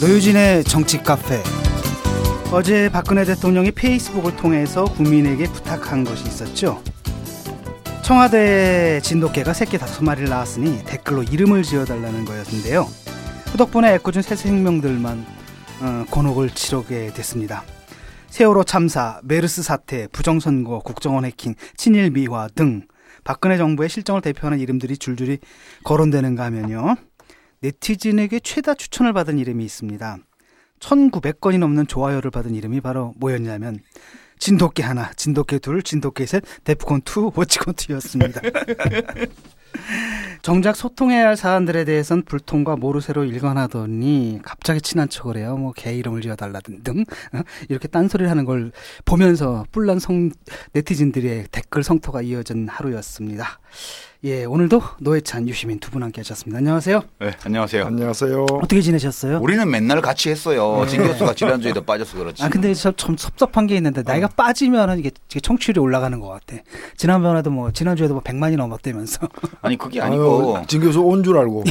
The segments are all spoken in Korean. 노유진의 정치카페. 어제 박근혜 대통령이 페이스북을 통해서 국민에게 부탁한 것이 있었죠. 청와대에 진돗개가 새끼 5마리를 낳았으니 댓글로 이름을 지어달라는 거였는데요. 그 덕분에 애꿎은 새 생명들만 곤혹을 치르게 됐습니다. 세월호 참사, 메르스 사태, 부정선거, 국정원 해킹, 친일 미화 등 박근혜 정부의 실정을 대표하는 이름들이 줄줄이 거론되는가 하면요. 네티즌에게 최다 추천을 받은 이름이 있습니다. 1900건이 넘는 좋아요를 받은 이름이 바로 뭐였냐면 진돗개 하나, 진돗개 둘, 진돗개 셋, 데프콘투, 워치콘투였습니다. 정작 소통해야 할 사안들에 대해선 불통과 모르쇠로 일관하더니 갑자기 친한 척을 해요. 뭐 개 이름을 지어달라 등등 이렇게 딴소리를 하는 걸 보면서 뿔난 네티즌들의 댓글 성토가 이어진 하루였습니다. 예, 오늘도 노회찬, 유시민 두 분 함께 하셨습니다. 안녕하세요. 네, 안녕하세요. 안녕하세요. 어떻게 지내셨어요? 우리는 맨날 같이 했어요. 진 교수가 지난주에도 빠져서 그렇지. 아, 근데 참 섭섭한 게 있는데 나이가 빠지면 이게 청취율이 올라가는 것 같아. 지난번에도 지난주에도 100만이 넘었다면서. 아니, 그게 아니고. 아유, 진 교수 온 줄 알고.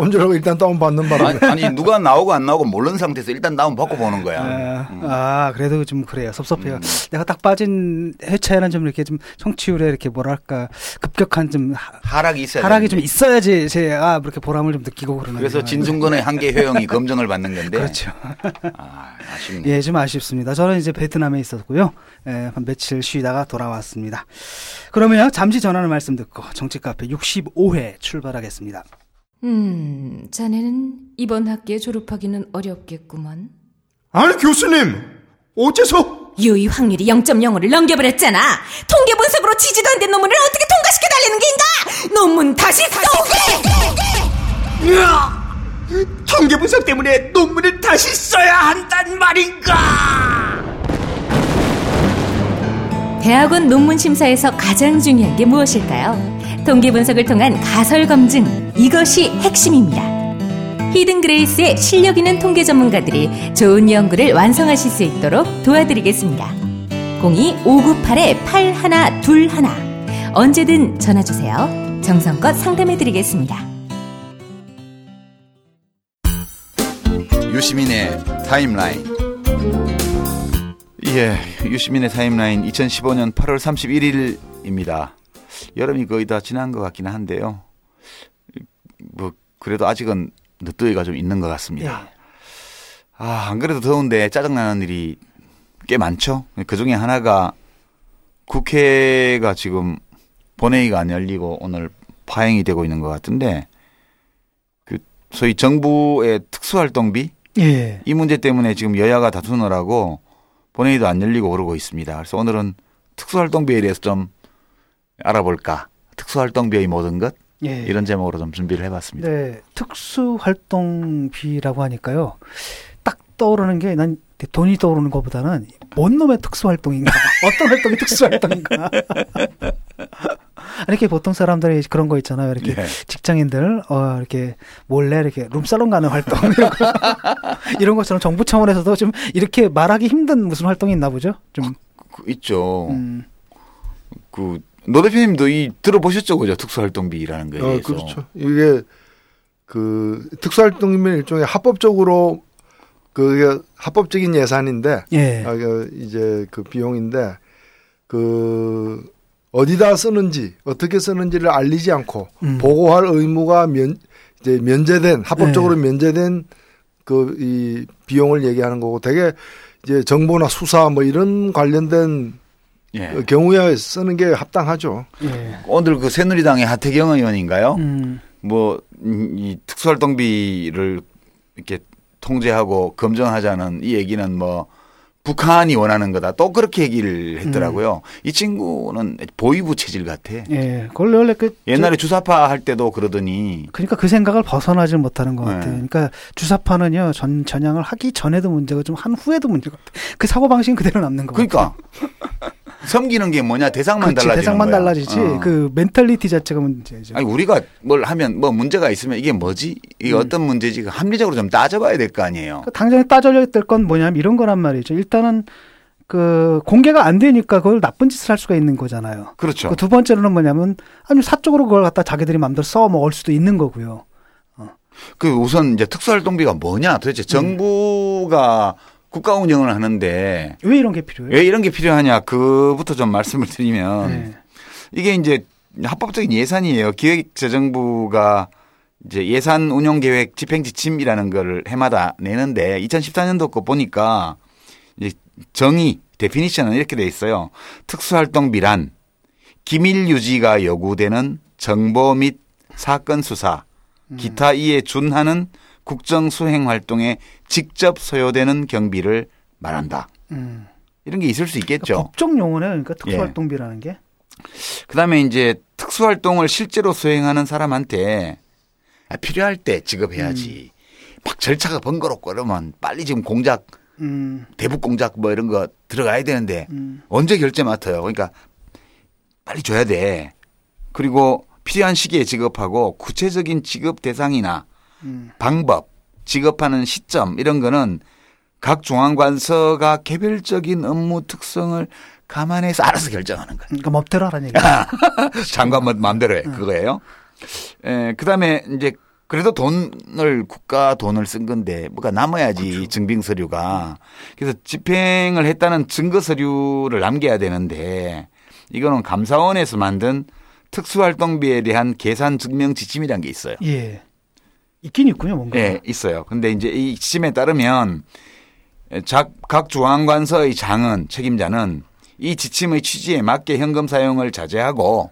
온 줄 알고 일단 다운받는 바람에. 아니, 누가 나오고 안 나오고 모르는 상태에서 일단 다운받고 보는 거야. 아, 그래도 좀 그래요. 섭섭해요. 내가 딱 빠진 회차에는 좀 이렇게 좀 청취율에 이렇게 뭐랄까. 급격한 좀 하락이 있어야 하락이 되는데. 좀 있어야지 제가 그렇게 보람을 좀 느끼고 그러는. 그래서 진중권의 한계 효용이 검증을 받는 건데. 그렇죠. 아, 아쉽네요. 예, 좀 아쉽습니다. 저는 이제 베트남에 있었고요. 예, 한 며칠 쉬다가 돌아왔습니다. 그러면 잠시 전하는 말씀 듣고 정치카페 65회 출발하겠습니다. 자네는 이번 학기에 졸업하기는 어렵겠구먼. 아니 교수님, 어째서? 유의 확률이 0.05를 넘겨버렸잖아. 통계 분석으로 지지도 안 된 논문을 어떻게 통과시켜 달리는 게 인가? 논문 다시 쏘게! 으아! 통계 분석 때문에 논문을 다시 써야 한단 말인가? 대학원 논문 심사에서 가장 중요한 게 무엇일까요? 통계 분석을 통한 가설 검증, 이것이 핵심입니다. 히든그레이스의 실력 있는 통계 전문가들이 좋은 연구를 완성하실 수 있도록 도와드리겠습니다. 02-598-8121 언제든 전화주세요. 정성껏 상담해드리겠습니다. 유시민의 타임라인. 예, 유시민의 타임라인 2015년 8월 31일입니다. 여름이 거의 다 지난 것 같긴 한데요. 그래도 아직은 늦더위가 좀 있는 것 같습니다. 예. 아, 안 그래도 더운데 짜증나는 일이 꽤 많죠. 그중에 하나가 국회가 지금 본회의가 안 열리고 오늘 파행이 되고 있는 것 같은데 소위 정부의 특수활동비 이 문제 때문에 지금 여야가 다투느라고 본회의도 안 열리고 오르고 있습니다. 그래서 오늘은 특수활동비에 대해서 좀 알아볼까. 특수활동비의 모든 것. 예. 이런 제목으로 좀 준비를 해봤습니다. 네, 특수활동비라고 하니까요. 딱 떠오르는 게 난 돈이 떠오르는 것보다는 뭔 놈의 특수활동인가, 어떤 활동이 특수활동인가. 이렇게 보통 사람들이 그런 거 있잖아요. 이렇게 직장인들 이렇게 몰래 이렇게 룸살롱 가는 활동 이런 것처럼 정부 차원에서도 좀 이렇게 말하기 힘든 무슨 활동이 있나 보죠. 좀 있죠. 노 대표님도 들어보셨죠, 그죠? 특수활동비라는 거에 대해서. 그렇죠. 이게 특수활동비는 일종의 합법적으로 합법적인 예산인데, 이제 비용인데 어디다 쓰는지 어떻게 쓰는지를 알리지 않고 보고할 의무가 면제된 합법적으로 면제된 이 비용을 얘기하는 거고, 되게 이제 정보나 수사 이런 관련된 경우에 쓰는 게 합당하죠. 오늘 새누리당의 하태경 의원인가요? 이 특수활동비를 이렇게 통제하고 검증하자는 이 얘기는 북한이 원하는 거다. 또 그렇게 얘기를 했더라고요. 이 친구는 보위부 체질 같아. 원래 옛날에 주사파 할 때도 그러더니. 그러니까 그 생각을 벗어나지 못하는 것 같아요. 그러니까 주사파는요, 전향을 하기 전에도 문제고 좀 한 후에도 문제고 그 사고 방식은 그대로 남는 것 같아요. 그러니까. 섬기는 게 뭐냐, 대상만 달라지는 거야. 대상만 달라지지. 그 멘탈리티 자체가 문제죠. 아니, 우리가 뭘 하면 문제가 있으면 이게 뭐지? 이게 어떤 문제지? 합리적으로 좀 따져봐야 될 거 아니에요. 당장에 따져야 될 건 뭐냐면 이런 거란 말이죠. 일단은 공개가 안 되니까 그걸 나쁜 짓을 할 수가 있는 거잖아요. 그렇죠. 두 번째로는 뭐냐면 사적으로 그걸 갖다 자기들이 마음대로 써먹을 수도 있는 거고요. 그 우선 이제 특수활동비가 뭐냐 도대체 정부가 국가 운영을 하는데 왜 이런 게 필요해요? 왜 이런 게 필요하냐 그부터 좀 말씀을 드리면 네. 이게 이제 합법적인 예산이에요. 기획재정부가 이제 예산 운영 계획 집행 지침이라는 걸 해마다 내는데 2014년도 거 보니까 이제 정의 데피니션은 이렇게 돼 있어요. 특수활동비란 기밀 유지가 요구되는 정보 및 사건 수사, 기타 이에 준하는 국정 수행 활동에 직접 소요되는 경비를 말한다. 이런 게 있을 수 있겠죠. 그러니까 법적 용어네요. 그러니까 특수활동비라는 예. 게. 그다음에 이제 특수활동을 실제로 수행하는 사람한테 필요할 때 지급해야지. 막 절차가 번거롭고 그러면 빨리 지금 공작, 대북 공작 뭐 이런 거 들어가야 되는데 언제 결제 맡아요. 그러니까 빨리 줘야 돼. 그리고 필요한 시기에 지급하고 구체적인 지급 대상이나 방법, 지급하는 시점 이런 거는 각 중앙관서가 개별적인 업무 특성을 감안해서 알아서 결정하는 거예요. 그러니까 맘대로 하라는 얘기예요. 장관 맘대로 해. 그거예요. 에, 그다음에 이제 그래도 돈을 국가 돈을 쓴 건데 뭐가 남아야지 그렇죠. 증빙 서류가. 그래서 집행을 했다는 증거 서류를 남겨야 되는데 이거는 감사원에서 만든 특수활동비에 대한 계산 증명 지침이라는 게 있어요. 예. 있긴 있군요, 뭔가. 예, 있어요. 근데 이제 이 지침에 따르면 각 중앙관서의 장은 책임자는 이 지침의 취지에 맞게 현금 사용을 자제하고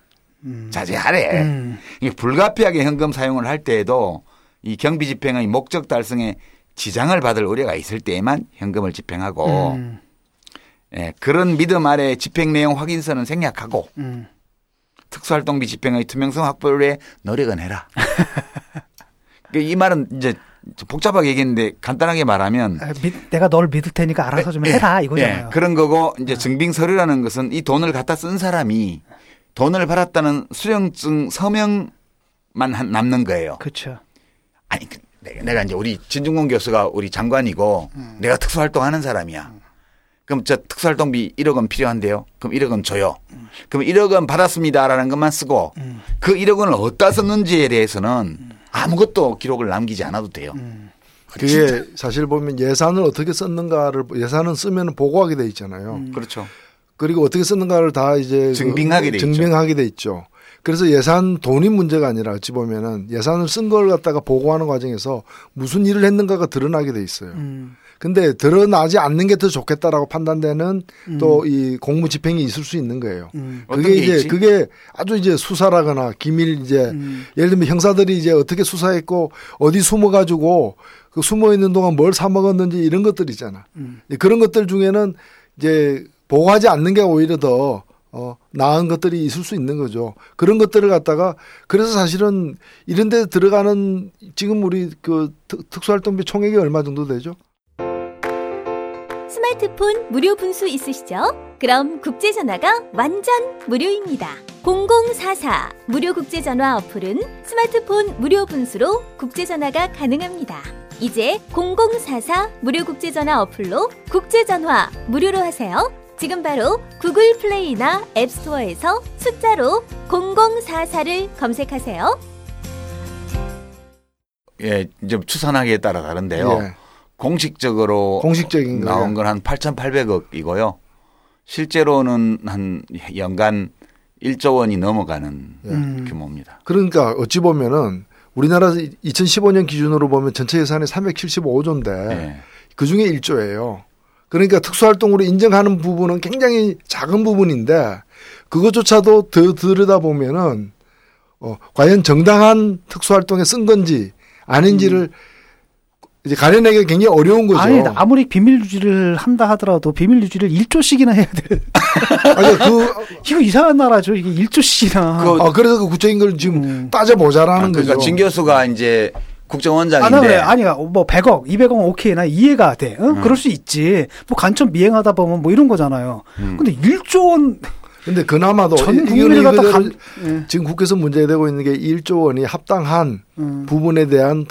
자제하래. 불가피하게 현금 사용을 할 때에도 이 경비 집행의 목적 달성에 지장을 받을 우려가 있을 때에만 현금을 집행하고 예, 그런 믿음 아래 집행 내용 확인서는 생략하고 특수활동비 집행의 투명성 확보를 위해 노력은 해라. 이 말은 이제 복잡하게 얘기했는데 간단하게 말하면 내가 널 믿을 테니까 알아서 좀 해라 이거잖아요. 예, 그런 거고 이제 증빙 서류라는 것은 이 돈을 갖다 쓴 사람이 돈을 받았다는 수령증 서명만 남는 거예요. 그렇죠. 아니 내가 이제 우리 진중권 교수가 우리 장관이고 내가 특수활동하는 사람이야. 그럼 저 특수활동비 1억 원 필요한데요. 그럼 1억 원 줘요. 그럼 1억 원 받았습니다라는 것만 쓰고 그 1억 원을 어디다 썼는지에 대해서는 아무것도 기록을 남기지 않아도 돼요. 그게 진짜. 사실 보면 예산을 어떻게 썼는가를 예산은 쓰면 보고하게 돼 있잖아요. 그렇죠. 그리고 어떻게 썼는가를 다 이제 증명하게 돼 있죠. 그래서 예산 돈이 문제가 아니라 어찌 보면은 예산을 쓴 걸 갖다가 보고하는 과정에서 무슨 일을 했는가가 드러나게 돼 있어요. 근데 드러나지 않는 게 더 좋겠다라고 판단되는 또 이 공무 집행이 있을 수 있는 거예요. 그게 이제 있지? 그게 아주 이제 수사라거나 기밀 이제 예를 들면 형사들이 이제 어떻게 수사했고 어디 숨어가지고 그 숨어 있는 동안 뭘 사 먹었는지 이런 것들이잖아. 그런 것들 중에는 이제 보호하지 않는 게 오히려 더 나은 것들이 있을 수 있는 거죠. 그런 것들을 갖다가 그래서 사실은 이런 데 들어가는 지금 우리 그 특수활동비 총액이 얼마 정도 되죠? 스마트폰 무료 분수 있으시죠? 그럼 국제전화가 완전 무료입니다. 0044 무료 국제전화 어플은 스마트폰 무료 분수로 국제전화가 가능합니다. 이제 0044 무료 국제전화 어플로 국제전화 무료로 하세요. 지금 바로 구글 플레이나 앱스토어에서 숫자로 0044를 검색하세요. 예, 이제 추산하기에 따라 다른데요. 예. 공식적으로 나온 건 한 8,800억이고요. 실제로는 한 연간 1조 원이 넘어가는 규모입니다. 그러니까 어찌 보면은 우리나라 2015년 기준으로 보면 전체 예산이 375조인데 네. 그중에 1조예요. 그러니까 특수활동으로 인정하는 부분은 굉장히 작은 부분인데 그것조차도 더 들여다보면은 과연 정당한 특수활동에 쓴 건지 아닌지를 이제 가려내기 굉장히 어려운 거죠. 아니, 아무리 비밀 유지를 한다 하더라도 비밀 유지를 1조씩이나 해야 돼. 아니, 이거 이상한 나라죠. 이게 1조씩이나. 그래서 그 구체인 걸 지금 따져보자라는 거죠. 진 교수가 이제 국정원장인데. 아니야. 뭐 100억, 200억 오케이. 나 이해가 돼. 응? 그럴 수 있지. 뭐 간첩 미행하다 보면 뭐 이런 거잖아요. 근데 1조 원. 근데 그나마도 전 국민을 갖다 지금 국회에서 문제되고 있는 게 1조 원이 합당한 부분에 대한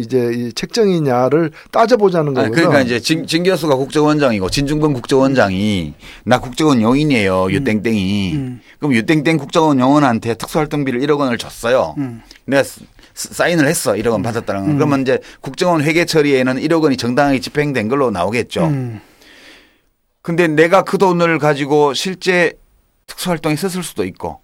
이제 책정이냐를 따져보자는 거예요. 그러니까 이제 진 교수가 국정원장이고 진중권 국정원장이 나 국정원 요인이에요. 유땡땡이. 그럼 유땡땡 국정원 요원한테 특수활동비를 1억 원을 줬어요. 내가 사인을 했어. 1억 원 받았다는 건. 그러면 이제 국정원 회계 처리에는 1억 원이 정당하게 집행된 걸로 나오겠죠. 근데 내가 그 돈을 가지고 실제 특수활동에 썼을 수도 있고.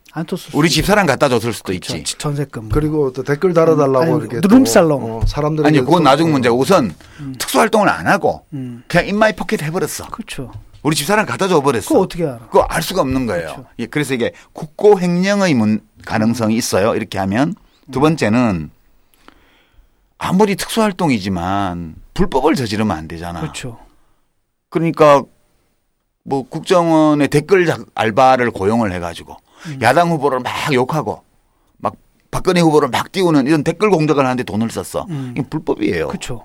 우리 집사람 갖다 줬을 수도 그렇죠. 있지. 전세금. 그리고 또 댓글 달아달라고 아니, 이렇게. 누룽살롱. 사람들이. 아니, 그건 나중 문제. 우선 특수활동을 안 하고 그냥 인마이 포켓 해버렸어. 그렇죠. 우리 집사람 갖다 줘버렸어. 그거 어떻게 알아? 그거 알 수가 없는 거예요. 그렇죠. 예, 그래서 이게 국고 횡령의 가능성이 있어요. 이렇게 하면. 두 번째는 아무리 특수활동이지만 불법을 저지르면 안 되잖아. 그렇죠. 그러니까 뭐 국정원의 댓글 알바를 고용을 해가지고 야당 후보를 막 욕하고 막 박근혜 후보를 막 띄우는 이런 댓글 공작을 하는데 돈을 썼어. 이게 불법이에요. 그렇죠.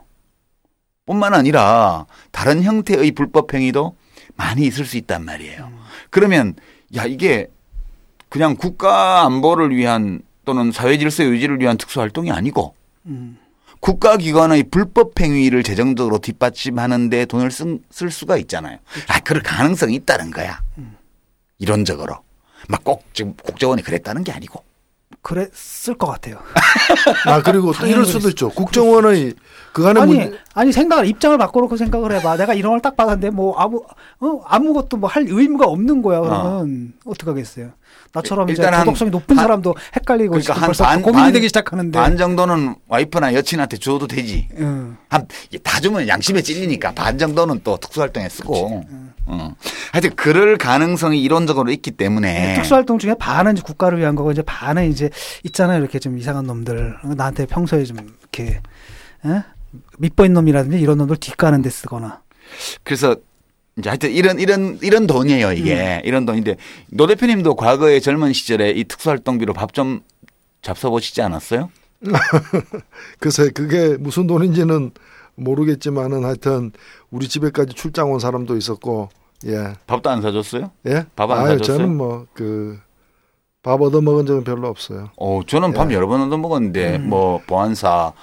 뿐만 아니라 다른 형태의 불법 행위도 많이 있을 수 있단 말이에요. 그러면 야 이게 그냥 국가 안보를 위한 또는 사회 질서 유지를 위한 특수활동이 아니고 국가기관의 불법 행위를 재정적으로 뒷받침하는 데 돈을 쓸 수가 있잖아요. 그렇죠. 아, 그럴 가능성이 있다는 거야. 이론적으로. 막 꼭 지금 국정원이 그랬다는 게 아니고. 그랬을 것 같아요. 아, 그리고 또 이럴 수도 있죠. 국정원의 그간의 아니 생각을 입장을 바꿔놓고 생각을 해봐. 내가 이런 걸 딱 받았는데 뭐 아무것도 뭐 할 의무가 없는 거야. 그러면 어떡하겠어요. 나처럼 이제 도덕성이 높은 사람도 헷갈리고 그러니까 벌써 고민이 되기 시작하는데 반 정도는 와이프나 여친한테 줘도 되지. 다 주면 양심에 찔리니까 반 정도는 또 특수활동에 쓰고. 하여튼 그럴 가능성이 이론적으로 있기 때문에 특수활동 중에 반은 이제 국가를 위한 거고 이제 반은 이제 있잖아요. 이렇게 좀 이상한 놈들 나한테 평소에 좀 이렇게 밑보인 놈이라든지 이런 놈들 뒷가는 데 쓰거나. 그래서 이제 하여튼 이런 돈이에요 이게. 이런 돈인데 노 대표님도 과거에 젊은 시절에 이 특수활동비로 밥 좀 잡숴보시지 않았어요? 글쎄 그게 무슨 돈인지는 모르겠지만은 하여튼 우리 집에까지 출장 온 사람도 있었고. 예. 밥도 안 사줬어요? 예. 밥 안 사줬어요? 저는 뭐 그 밥 얻어 먹은 적은 별로 없어요. 오, 저는 예. 밥 여러 번 얻어 먹었는데 뭐 보안사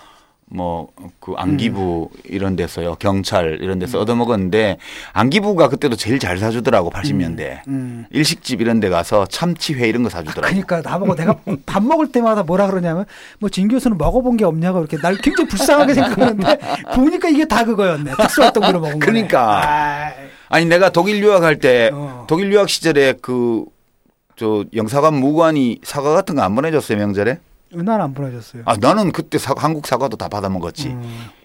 뭐 그 안기부 이런 데서요, 경찰 이런 데서 얻어 먹었는데 안기부가 그때도 제일 잘 사주더라고 80년대 일식집 이런 데 가서 참치회 이런 거 사주더라고. 아, 그러니까 나보고 내가 밥 먹을 때마다 뭐라 그러냐면 뭐 진 교수는 먹어본 게 없냐고 이렇게 날 굉장히 불쌍하게 생각하는데 보니까 이게 다 그거였네. 특수활동으로 먹은 거. 그러니까. 아니 내가 독일 유학할 때 독일 유학 시절에 그 저 영사관 무관이 사과 같은 거 안 보내줬어요 명절에? 나는 안 보내줬어요. 아 나는 그때 한국 사과도 다 받아 먹었지.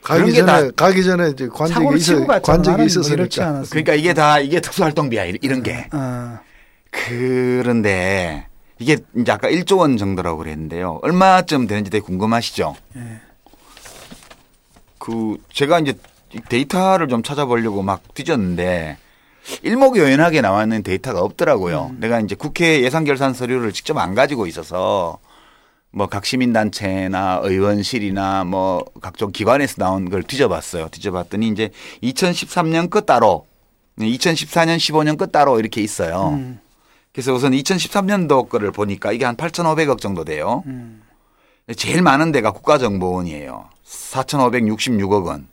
가기 전에 이제 관직이 있었으니까. 그러니까 이게 다 이게 특수활동비야 이런 게. 그런데 이게 이제 아까 1조 원 정도라고 그랬는데요. 얼마쯤 되는지 되게 궁금하시죠? 네. 그 제가 이제 데이터를 좀 찾아보려고 막 뒤졌는데 일목요연하게 나와 있는 데이터가 없더라고요. 내가 이제 국회 예산결산 서류를 직접 안 가지고 있어서. 뭐 각 시민단체나 의원실이나 뭐 각종 기관에서 나온 걸 뒤져봤어요. 뒤져봤더니 이제 2013년 거 따로 2014년 15년 거 따로 이렇게 있어요. 그래서 우선 2013년도 거를 보니까 이게 한 8,500억 정도 돼요. 제일 많은 데가 국가정보원이에요. 4,566억 원.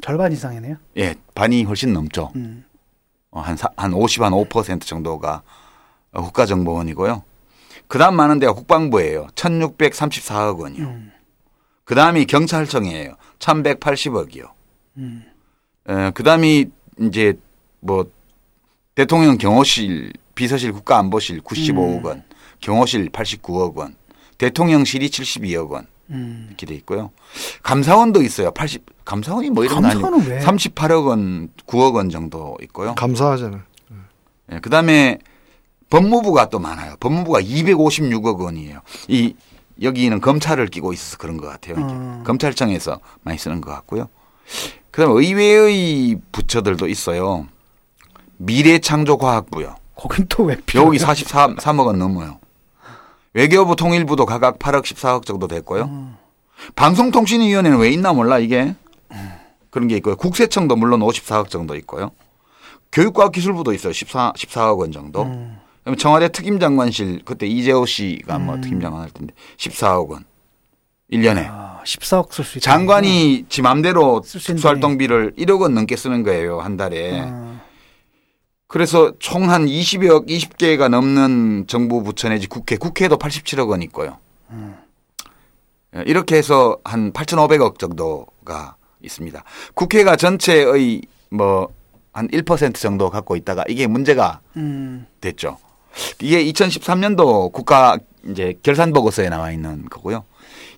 절반 이상이네요. 예. 반이 훨씬 넘죠. 한 50% 5% 정도가 국가정보원이고요. 그 다음 많은 데가 국방부예요. 1,634억 원이요. 그 다음이 경찰청이에요. 1,180억이요. 그 다음이 이제 뭐 대통령 경호실, 비서실 국가안보실 95억 원, 경호실 89억 원, 대통령실이 72억 원 이렇게 돼 있고요. 감사원도 있어요. 감사원이 뭐 이런 거 아니고 38억 원, 9억 원 정도 있고요. 감사하잖아요. 네, 그 다음에 법무부가 또 많아요. 법무부가 256억 원이에요. 여기는 검찰을 끼고 있어서 그런 것 같아요. 검찰청에서 많이 쓰는 것 같고요. 그다음에 의외의 부처들도 있어요. 미래창조과학부요. 거긴 또 왜 필요해요? 여기 43억 원 넘어요. 외교부 통일부도 각각 8억 14억 정도 됐고요. 방송통신위원회는 왜 있나 몰라 이게. 그런 게 있고요. 국세청도 물론 54억 정도 있고요. 교육과학기술부도 있어요. 14억 원 정도. 청와대 특임장관실 그때 이재호 씨가 뭐 특임장관 할 텐데 14억 원 1년에. 아, 14억 쓸 수 있다. 장관이 지 맘대로 특수활동비를 1억 원 넘게 쓰는 거예요 한 달에. 그래서 총 한 20개가 넘는 정부 부처 내지 국회도 87억 원 있고요. 이렇게 해서 한 8,500억 정도가 있습니다. 국회가 전체의 뭐 한 1% 정도 갖고 있다가 이게 문제가 됐죠. 이게 2013년도 국가 이제 결산 보고서에 나와 있는 거고요.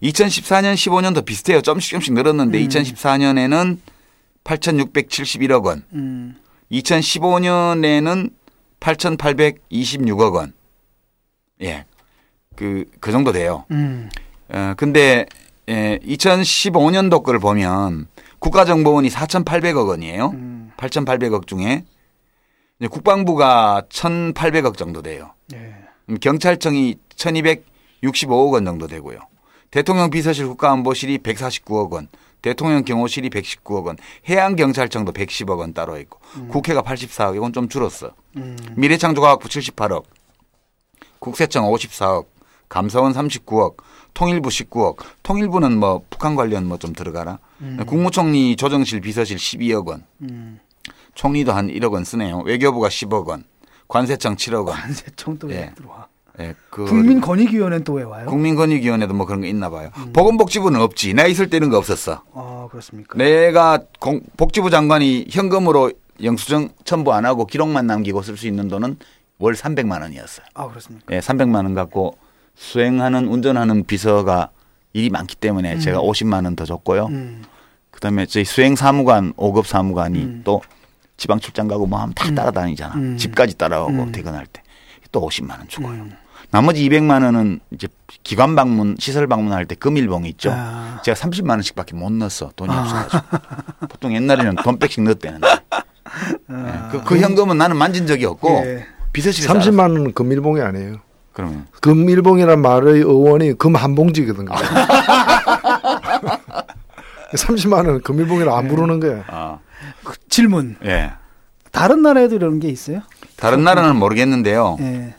2014년, 15년도 비슷해요. 조금씩 늘었는데 2014년에는 8,671억 원, 2015년에는 8,826억 원, 예, 그 정도 돼요. 근데 예, 2015년도 거를 보면 국가정보원이 4,800억 원이에요. 8,800억 중에 국방부가 1,800억 정도 돼요. 예. 경찰청이 1,265억 원 정도 되고요. 대통령 비서실 국가안보실이 149억 원, 대통령 경호실이 119억 원, 해양경찰청도 110억 원 따로 있고, 국회가 84억, 이건 좀 줄었어. 미래창조과학부 78억, 국세청 54억, 감사원 39억, 통일부 19억, 통일부는 뭐 북한 관련 뭐 좀 들어가라. 국무총리 조정실 비서실 12억 원, 총리도 한 1억 원 쓰네요. 외교부가 10억 원, 관세청 7억 원. 관세청도 왜 예. 들어와? 예, 국민권익위원회는 또 왜 와요? 국민권익위원회도 뭐 그런 거 있나 봐요. 보건복지부는 없지. 나 있을 때 이런 거 없었어. 아, 그렇습니까? 내가 복지부 장관이 현금으로 영수증 첨부 안 하고 기록만 남기고 쓸 수 있는 돈은 월 300만 원이었어요. 아, 그렇습니까? 예, 300만 원 갖고 수행하는 운전하는 비서가 일이 많기 때문에 제가 50만 원 더 줬고요. 그다음에 저희 수행 사무관 5급 사무관이 또 지방 출장 가고 뭐 하면 다 따라다니잖아. 집까지 따라오고 퇴근할 때 또 50만 원 주고요. 나머지 200만 원은 이제 기관 방문, 시설 방문할 때 금일봉 있죠. 아. 제가 30만 원씩밖에 못 넣었어. 돈이 없어가지고. 보통 옛날에는 돈 100씩 넣었대는데. 아. 네. 그 현금은 나는 만진 적이 없고 예. 비서실에서 30만 원은 금일봉이 아니에요. 그러면 금일봉이란 말의 어원이 금 한 봉지거든요. 30만 원은 금일봉이라 안 부르는 거예요. 아. 질문. 예. 다른 나라에도 이런 게 있어요? 다른 나라는 모르겠는데요. 예.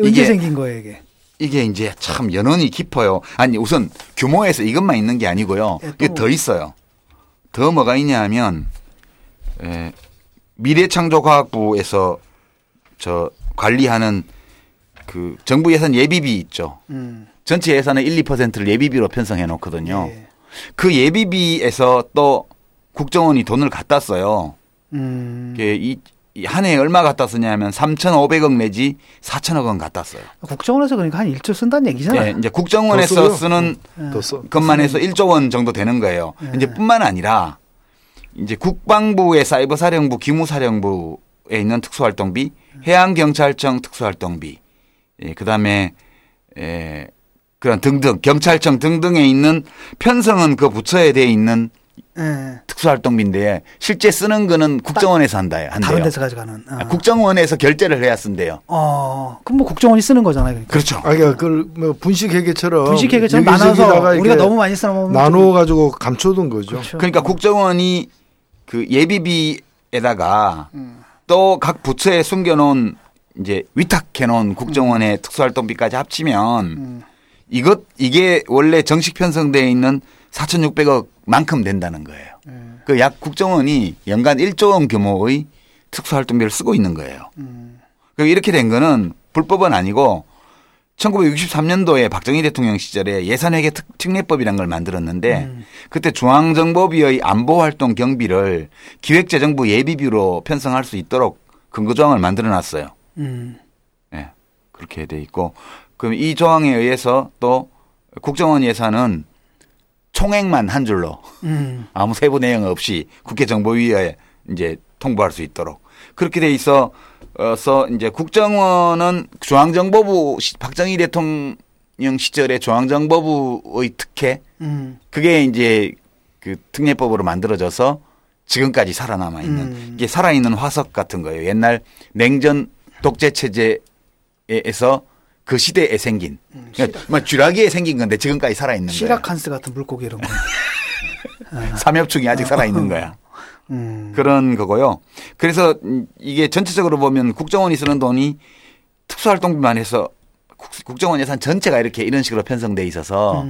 언제 생긴 거예요 이게? 이게 이제 참 연원이 깊어요. 아니 우선 규모에서 이것만 있는 게 아니고요. 예, 이게 더 있어요. 더 뭐가 있냐 하면 예, 미래창조과학부에서 저 관리하는 그 정부 예산 예비비 있죠. 전체 예산의 1, 2%를 예비비로 편성해 놓거든요. 예. 그 예비비에서 또 국정원이 돈을 갖다 써요. 이게 한 해에 얼마 갖다 쓰냐면 3,500억 내지 4,000억 원 갖다 써요. 국정원에서 그러니까 한 1조 쓴다는 얘기잖아요. 네, 이제 국정원에서 쓰는 것만 해서 1조 원 정도 되는 거예요. 네. 이제 뿐만 아니라 이제 국방부의 사이버사령부, 기무사령부에 있는 특수활동비, 해양경찰청 특수활동비, 예, 그다음에 예, 그런 등등 경찰청 등등에 있는 편성은 그 부처에 돼 있는. 네. 특수활동비인데 실제 쓰는 거는 국정원에서 한다요. 다른 데서 가져가는. 아. 국정원에서 결제를 해야 쓴대요. 그럼 뭐 국정원이 쓰는 거잖아요. 그러니까. 그렇죠. 아, 그러니까 뭐 분식회계처럼 나눠서 우리가 너무 많이 써먹으면 나누어 가지고 감춰둔 거죠. 그렇죠. 그러니까 국정원이 그 예비비에다가 또 각 부처에 숨겨놓은 이제 위탁해놓은 국정원의 특수활동비까지 합치면 이게 원래 정식 편성되어 있는 4,600억 만큼 된다는 거예요. 그 약 국정원이 연간 1조 원 규모의 특수활동비를 쓰고 있는 거예요. 그리고 이렇게 된 거는 불법은 아니고 1963년도에 박정희 대통령 시절에 예산회계 특례법이라는 걸 만들었는데 그때 중앙정보부의 안보활동 경비를 기획재정부 예비비로 편성할 수 있도록 근거조항을 만들어놨어요. 네, 그렇게 돼 있고 그럼 이 조항에 의해서 또 국정원 예산은 총액만 한 줄로 아무 세부 내용 없이 국회정보위에 이제 통보할 수 있도록 그렇게 돼 있어서 이제 국정원은 중앙정보부 박정희 대통령 시절에 중앙정보부의 특혜 그게 이제 그 특례법으로 만들어져서 지금까지 살아남아 있는 이게 살아있는 화석 같은 거예요. 옛날 냉전 독재 체제에서 그 시대에 생긴, 그러니까 쥐라기에 생긴 건데 지금까지 살아있는 거예요. 시라칸스 같은 물고기 이런 거. 삼엽충이 아직 살아있는 거야. 그런 거고요. 그래서 이게 전체적으로 보면 국정원이 쓰는 돈이 특수활동비만 해서 국정원 예산 전체가 이렇게 이런 식으로 편성돼 있어서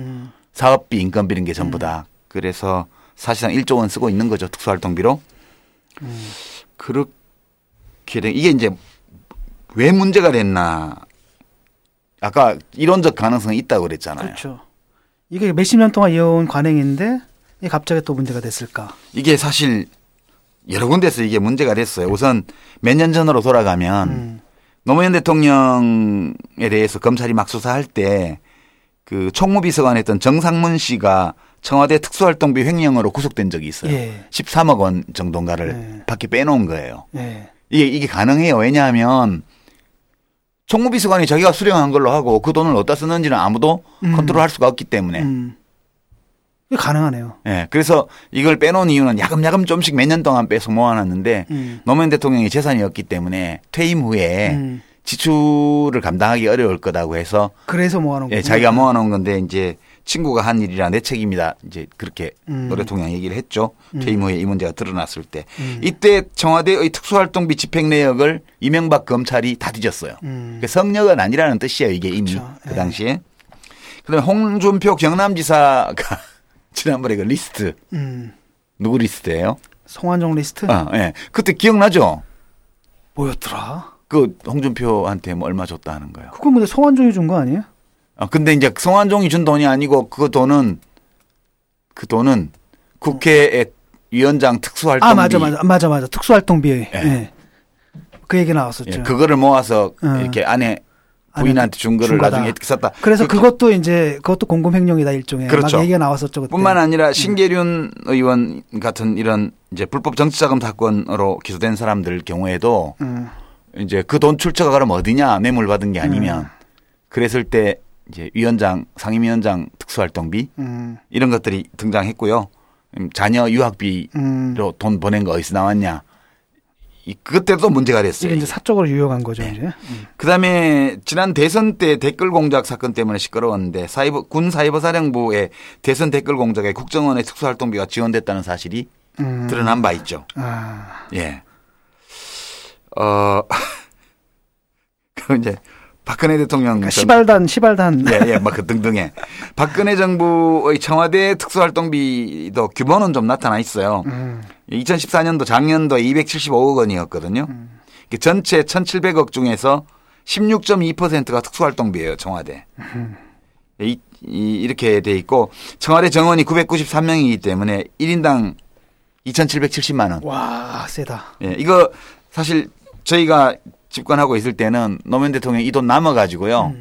사업비, 인건비 이런 게 전부 다. 그래서 사실상 1조 원 쓰고 있는 거죠. 특수활동비로. 그렇게 된 이게 이제 왜 문제가 됐나. 아까 이론적 가능성이 있다고 그랬잖아요. 그렇죠. 이게 몇십 년 동안 이어온 관행인데 이게 갑자기 또 문제가 됐을까? 이게 사실 여러 군데서 이게 문제가 됐어요. 우선 몇 년 전으로 돌아가면 노무현 대통령에 대해서 검찰이 막 수사할 때 그 총무비서관 했던 정상문 씨가 청와대 특수활동비 횡령으로 구속된 적이 있어요. 예. 13억 원 정도인가를 예. 밖에 빼놓은 거예요. 예. 이게 가능해요. 왜냐하면 총무비서관이 자기가 수령한 걸로 하고 그 돈을 어디다 쓰는지는 아무도 컨트롤할 수가 없기 때문에. 이게 가능하네요. 네, 그래서 이걸 빼놓은 이유는 야금야금 조금씩 몇 년 동안 빼서 모아놨는데 노무현 대통령이 재산이었기 때문에 퇴임 후에 지출을 감당하기 어려울 거다고 해서 그래서 모아놓은 거예요. 네, 자기가 모아놓은 건데 이제 친구가 한 일이라 내 책임이다 이제 그렇게 노 대통령 얘기를 했죠. 퇴임 후에 이 문제가 드러났을 때 이때 청와대의 특수활동비 집행 내역을 이명박 검찰이 다 뒤졌어요. 그러니까 성역은 아니라는 뜻이에요. 이게 이미 그렇죠. 그 당시에. 네. 그다음에 홍준표 경남지사가 지난번에 그 리스트. 누구 리스트예요? 송환종 리스트? 아, 예. 그때 기억나죠? 뭐였더라? 그 홍준표한테 뭐 얼마 줬다 하는 거예요. 그건 근데 송환종이 준 거 아니에요? 아, 근데 이제 송환종이 준 돈이 아니고 그 돈은 국회의 위원장 특수활동비. 아, 맞아. 특수활동비. 예. 예. 그 얘기 나왔었죠. 예. 그거를 모아서 이렇게 안에 부인한테 준 거를 나중에 썼다. 그래서 그것도 이제 그것도 공금 횡령이다 일종의. 그렇죠. 막 얘기가 나왔었죠. 그때. 뿐만 아니라 신계륜 의원 같은 이런 이제 불법 정치자금 사건으로 기소된 사람들 경우에도 이제 그 돈 출처가 그럼 어디냐 뇌물 받은 게 아니면 그랬을 때 이제 위원장 상임위원장 특수활동비 이런 것들이 등장했고요. 자녀 유학비로 돈 보낸 거 어디서 나왔냐. 그때도 문제가 됐어요. 이게 이제 사적으로 유용한 거죠. 네. 이제. 그다음에 지난 대선 때 댓글 공작 사건 때문에 시끄러웠는데 군 사이버사령부의 대선 댓글 공작에 국정원의 특수활동비가 지원됐다는 사실이 드러난 바 있죠. 아. 예. 그럼 이제 박근혜 대통령 그러니까 시발단. 예, 막 그 등등에 박근혜 정부의 청와대 특수활동비도 규모는 좀 나타나 있어요. 2014년도 작년도 275억 원이었거든요. 전체 1,700억 중에서 16.2%가 특수활동비예요, 청와대. 이렇게 돼 있고 청와대 정원이 993명이기 때문에 1인당 2,770만 원. 와, 세다. 예, 이거 사실 저희가 집권하고 있을 때는 노무현 대통령이 이 돈 남아가지고요.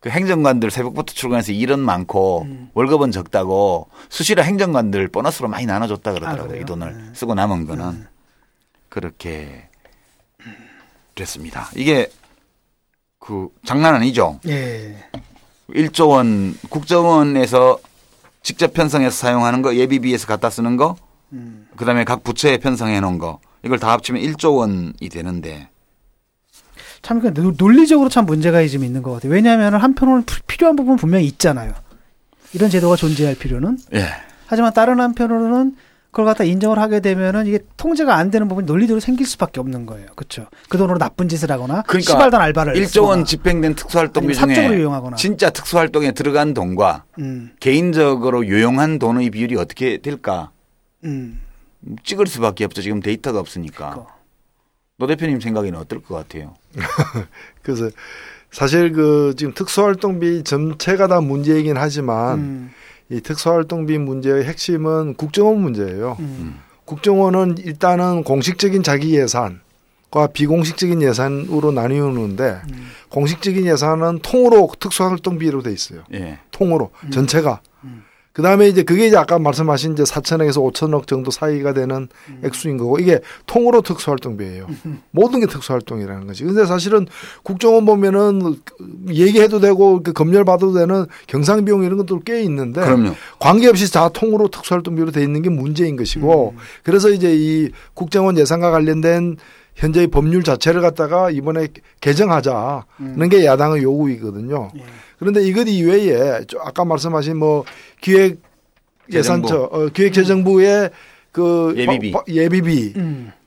그 행정관들 새벽부터 출근해서 일은 많고 월급은 적다고 수시로 행정관들 보너스로 많이 나눠줬다 그러더라고요. 아, 이 돈을 쓰고 남은 거는. 그렇게 됐습니다. 이게 그 장난 아니죠. 예. 1조 원 국정원에서 직접 편성해서 사용하는 거 예비비에서 갖다 쓰는 거 그다음에 각 부처에 편성해 놓은 거 이걸 다 합치면 1조 원이 되는데 참 논리적으로 참 문제가 좀 있는 것 같아요. 왜냐하면 한편으로는 필요한 부분은 분명히 있잖아요. 이런 제도가 존재할 필요는. 예. 하지만 다른 한편으로는 그걸 갖다 인정을 하게 되면은 이게 통제가 안 되는 부분이 논리적으로 생길 수밖에 없는 거예요. 그렇죠. 그 돈으로 나쁜 짓을 하거나 그러니까 시발단 알바를 1조 원 집행된 특수활동비 중에 유용하거나. 진짜 특수활동에 들어간 돈과 개인적으로 유용한 돈의 비율이 어떻게 될까. 찍을 수밖에 없죠. 지금 데이터가 없으니까. 그러니까. 노 대표님 생각에는 어떨 것 같아요? 그래서 사실 그 지금 특수활동비 전체가 다 문제이긴 하지만 이 특수활동비 문제의 핵심은 국정원 문제예요. 국정원은 일단은 공식적인 자기 예산과 비공식적인 예산으로 나뉘는데 공식적인 예산은 통으로 특수활동비로 돼 있어요. 예. 통으로 전체가. 그다음에 이제 그게 이제 아까 말씀하신 이제 4천억에서 5천억 정도 사이가 되는 액수인 거고 이게 통으로 특수활동비예요. 모든 게 특수활동이라는 거지. 근데 사실은 국정원 보면은 얘기해도 되고 그 검열 받아도 되는 경상 비용 이런 것도 꽤 있는데 그럼요. 관계없이 다 통으로 특수활동비로 돼 있는 게 문제인 것이고 그래서 이제 이 국정원 예산과 관련된 현재의 법률 자체를 갖다가 이번에 개정하자는 게 야당의 요구이거든요. 예. 그런데 이것 이외에 아까 말씀하신 뭐 기획재정부의 그 예비비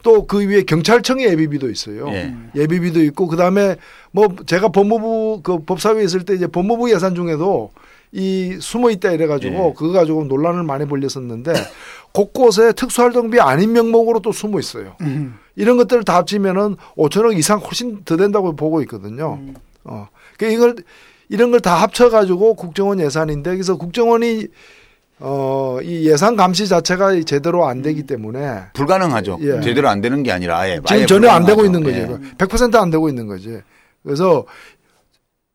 또 그 위에 경찰청의 예비비도 있어요. 예. 예비비도 있고 그 다음에 뭐 제가 법무부 그 법사위에 있을 때 이제 법무부 예산 중에도 이 숨어 있다 이래가지고 예. 그거 가지고 논란을 많이 벌렸었는데 곳곳에 특수활동비 아닌 명목으로 또 숨어 있어요. 이런 것들을 다 합치면은 5천억 이상 훨씬 더 된다고 보고 있거든요. 그러니까 이걸 이런 걸 다 합쳐가지고 국정원 예산인데, 그래서 국정원이 이 예산 감시 자체가 제대로 안 되기 때문에 불가능하죠. 예. 제대로 안 되는 게 아니라 아예 지금 전혀 불가능하죠. 안 되고 있는 거죠. 예. 100% 안 되고 있는 거지. 그래서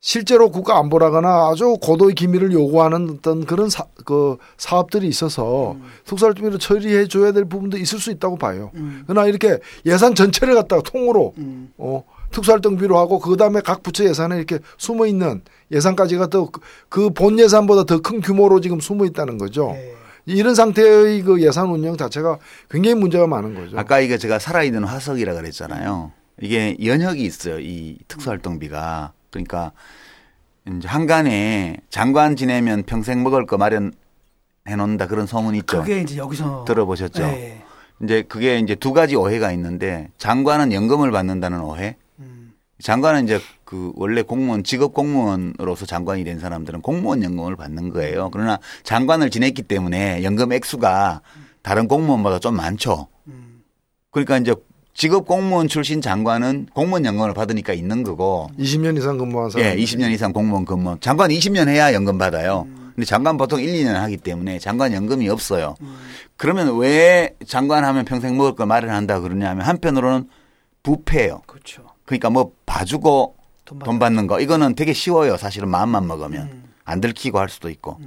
실제로 국가 안보라거나 아주 고도의 기밀을 요구하는 어떤 그런 사업들이 있어서 특수활동비로 처리해 줘야 될 부분도 있을 수 있다고 봐요. 그러나 이렇게 예산 전체를 갖다가 통으로 특수활동비로 하고 그다음에 각 부처 예산에 이렇게 숨어 있는 예산까지가 더 그 본 예산보다 더 큰 규모로 지금 숨어 있다는 거죠. 네. 이런 상태의 그 예산 운영 자체가 굉장히 문제가 많은 거죠. 아까 이게 제가 살아있는 화석이라 그랬잖아요. 이게 연혁이 있어요. 이 특수활동비가. 그러니까 이제 한간에 장관 지내면 평생 먹을 거 마련해 놓는다 그런 소문이 있죠. 그게 이제 여기서 들어보셨죠. 네. 이제 그게 이제 두 가지 오해가 있는데, 장관은 연금을 받는다는 오해. 장관은 이제 그 원래 공무원, 직업 공무원으로서 장관이 된 사람들은 공무원 연금을 받는 거예요. 그러나 장관을 지냈기 때문에 연금 액수가 다른 공무원보다 좀 많죠. 그러니까 이제 직업 공무원 출신 장관은 공무원 연금을 받으니까 있는 거고. 20년 이상 근무한 사람. 예, 20년 이상 공무원 근무. 장관 20년 해야 연금 받아요. 근데 장관 보통 1, 2년 하기 때문에 장관 연금이 없어요. 그러면 왜 장관 하면 평생 먹을 걸 마련한다 그러냐면 한편으로는 부패예요. 그렇죠. 그러니까 뭐 봐주고 돈 받는 거, 이거는 되게 쉬워요. 사실은 마음만 먹으면 안 들키고 할 수도 있고.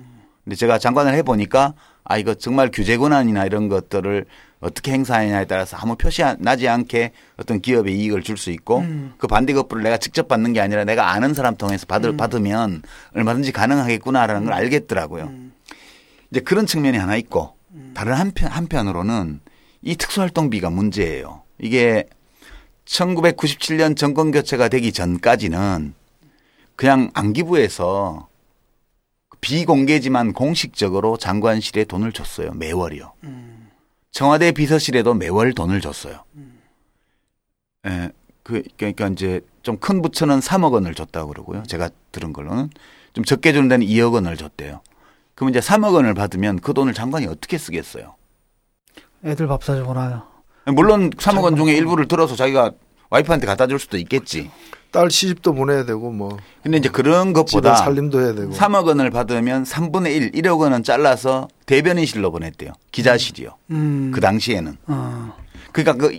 근데 제가 장관을 해보니까 아, 이거 정말 규제 권한이나 이런 것들을 어떻게 행사하느냐에 따라서 아무 표시나지 않게 어떤 기업에 이익을 줄 수 있고 그 반대급부를 내가 직접 받는 게 아니라 내가 아는 사람 통해서 받으면 얼마든지 가능하겠구나라는 걸 알겠더라고요. 이제 그런 측면이 하나 있고 다른 한편으로는 이 특수활동비가 문제예요. 이게 1997년 정권 교체가 되기 전까지는 그냥 안기부에서 비공개지만 공식적으로 장관실에 돈을 줬어요. 매월이요. 청와대 비서실에도 매월 돈을 줬어요. 예, 그러니까 이제 좀 큰 부처는 3억 원을 줬다고 그러고요. 제가 들은 걸로는 좀 적게 주는 데는 2억 원을 줬대요. 그럼 이제 3억 원을 받으면 그 돈을 장관이 어떻게 쓰겠어요? 애들 밥 사주거나요. 물론 3억 원 중에 일부를 들어서 자기가 와이프한테 갖다 줄 수도 있겠지. 딸 시집도 보내야 되고 뭐. 근데 이제 그런 것보다 살림도 해야 되고. 3억 원을 받으면 3분의 1, 1억 원은 잘라서 대변인실로 보냈대요. 기자실이요. 그 당시에는. 그러니까 그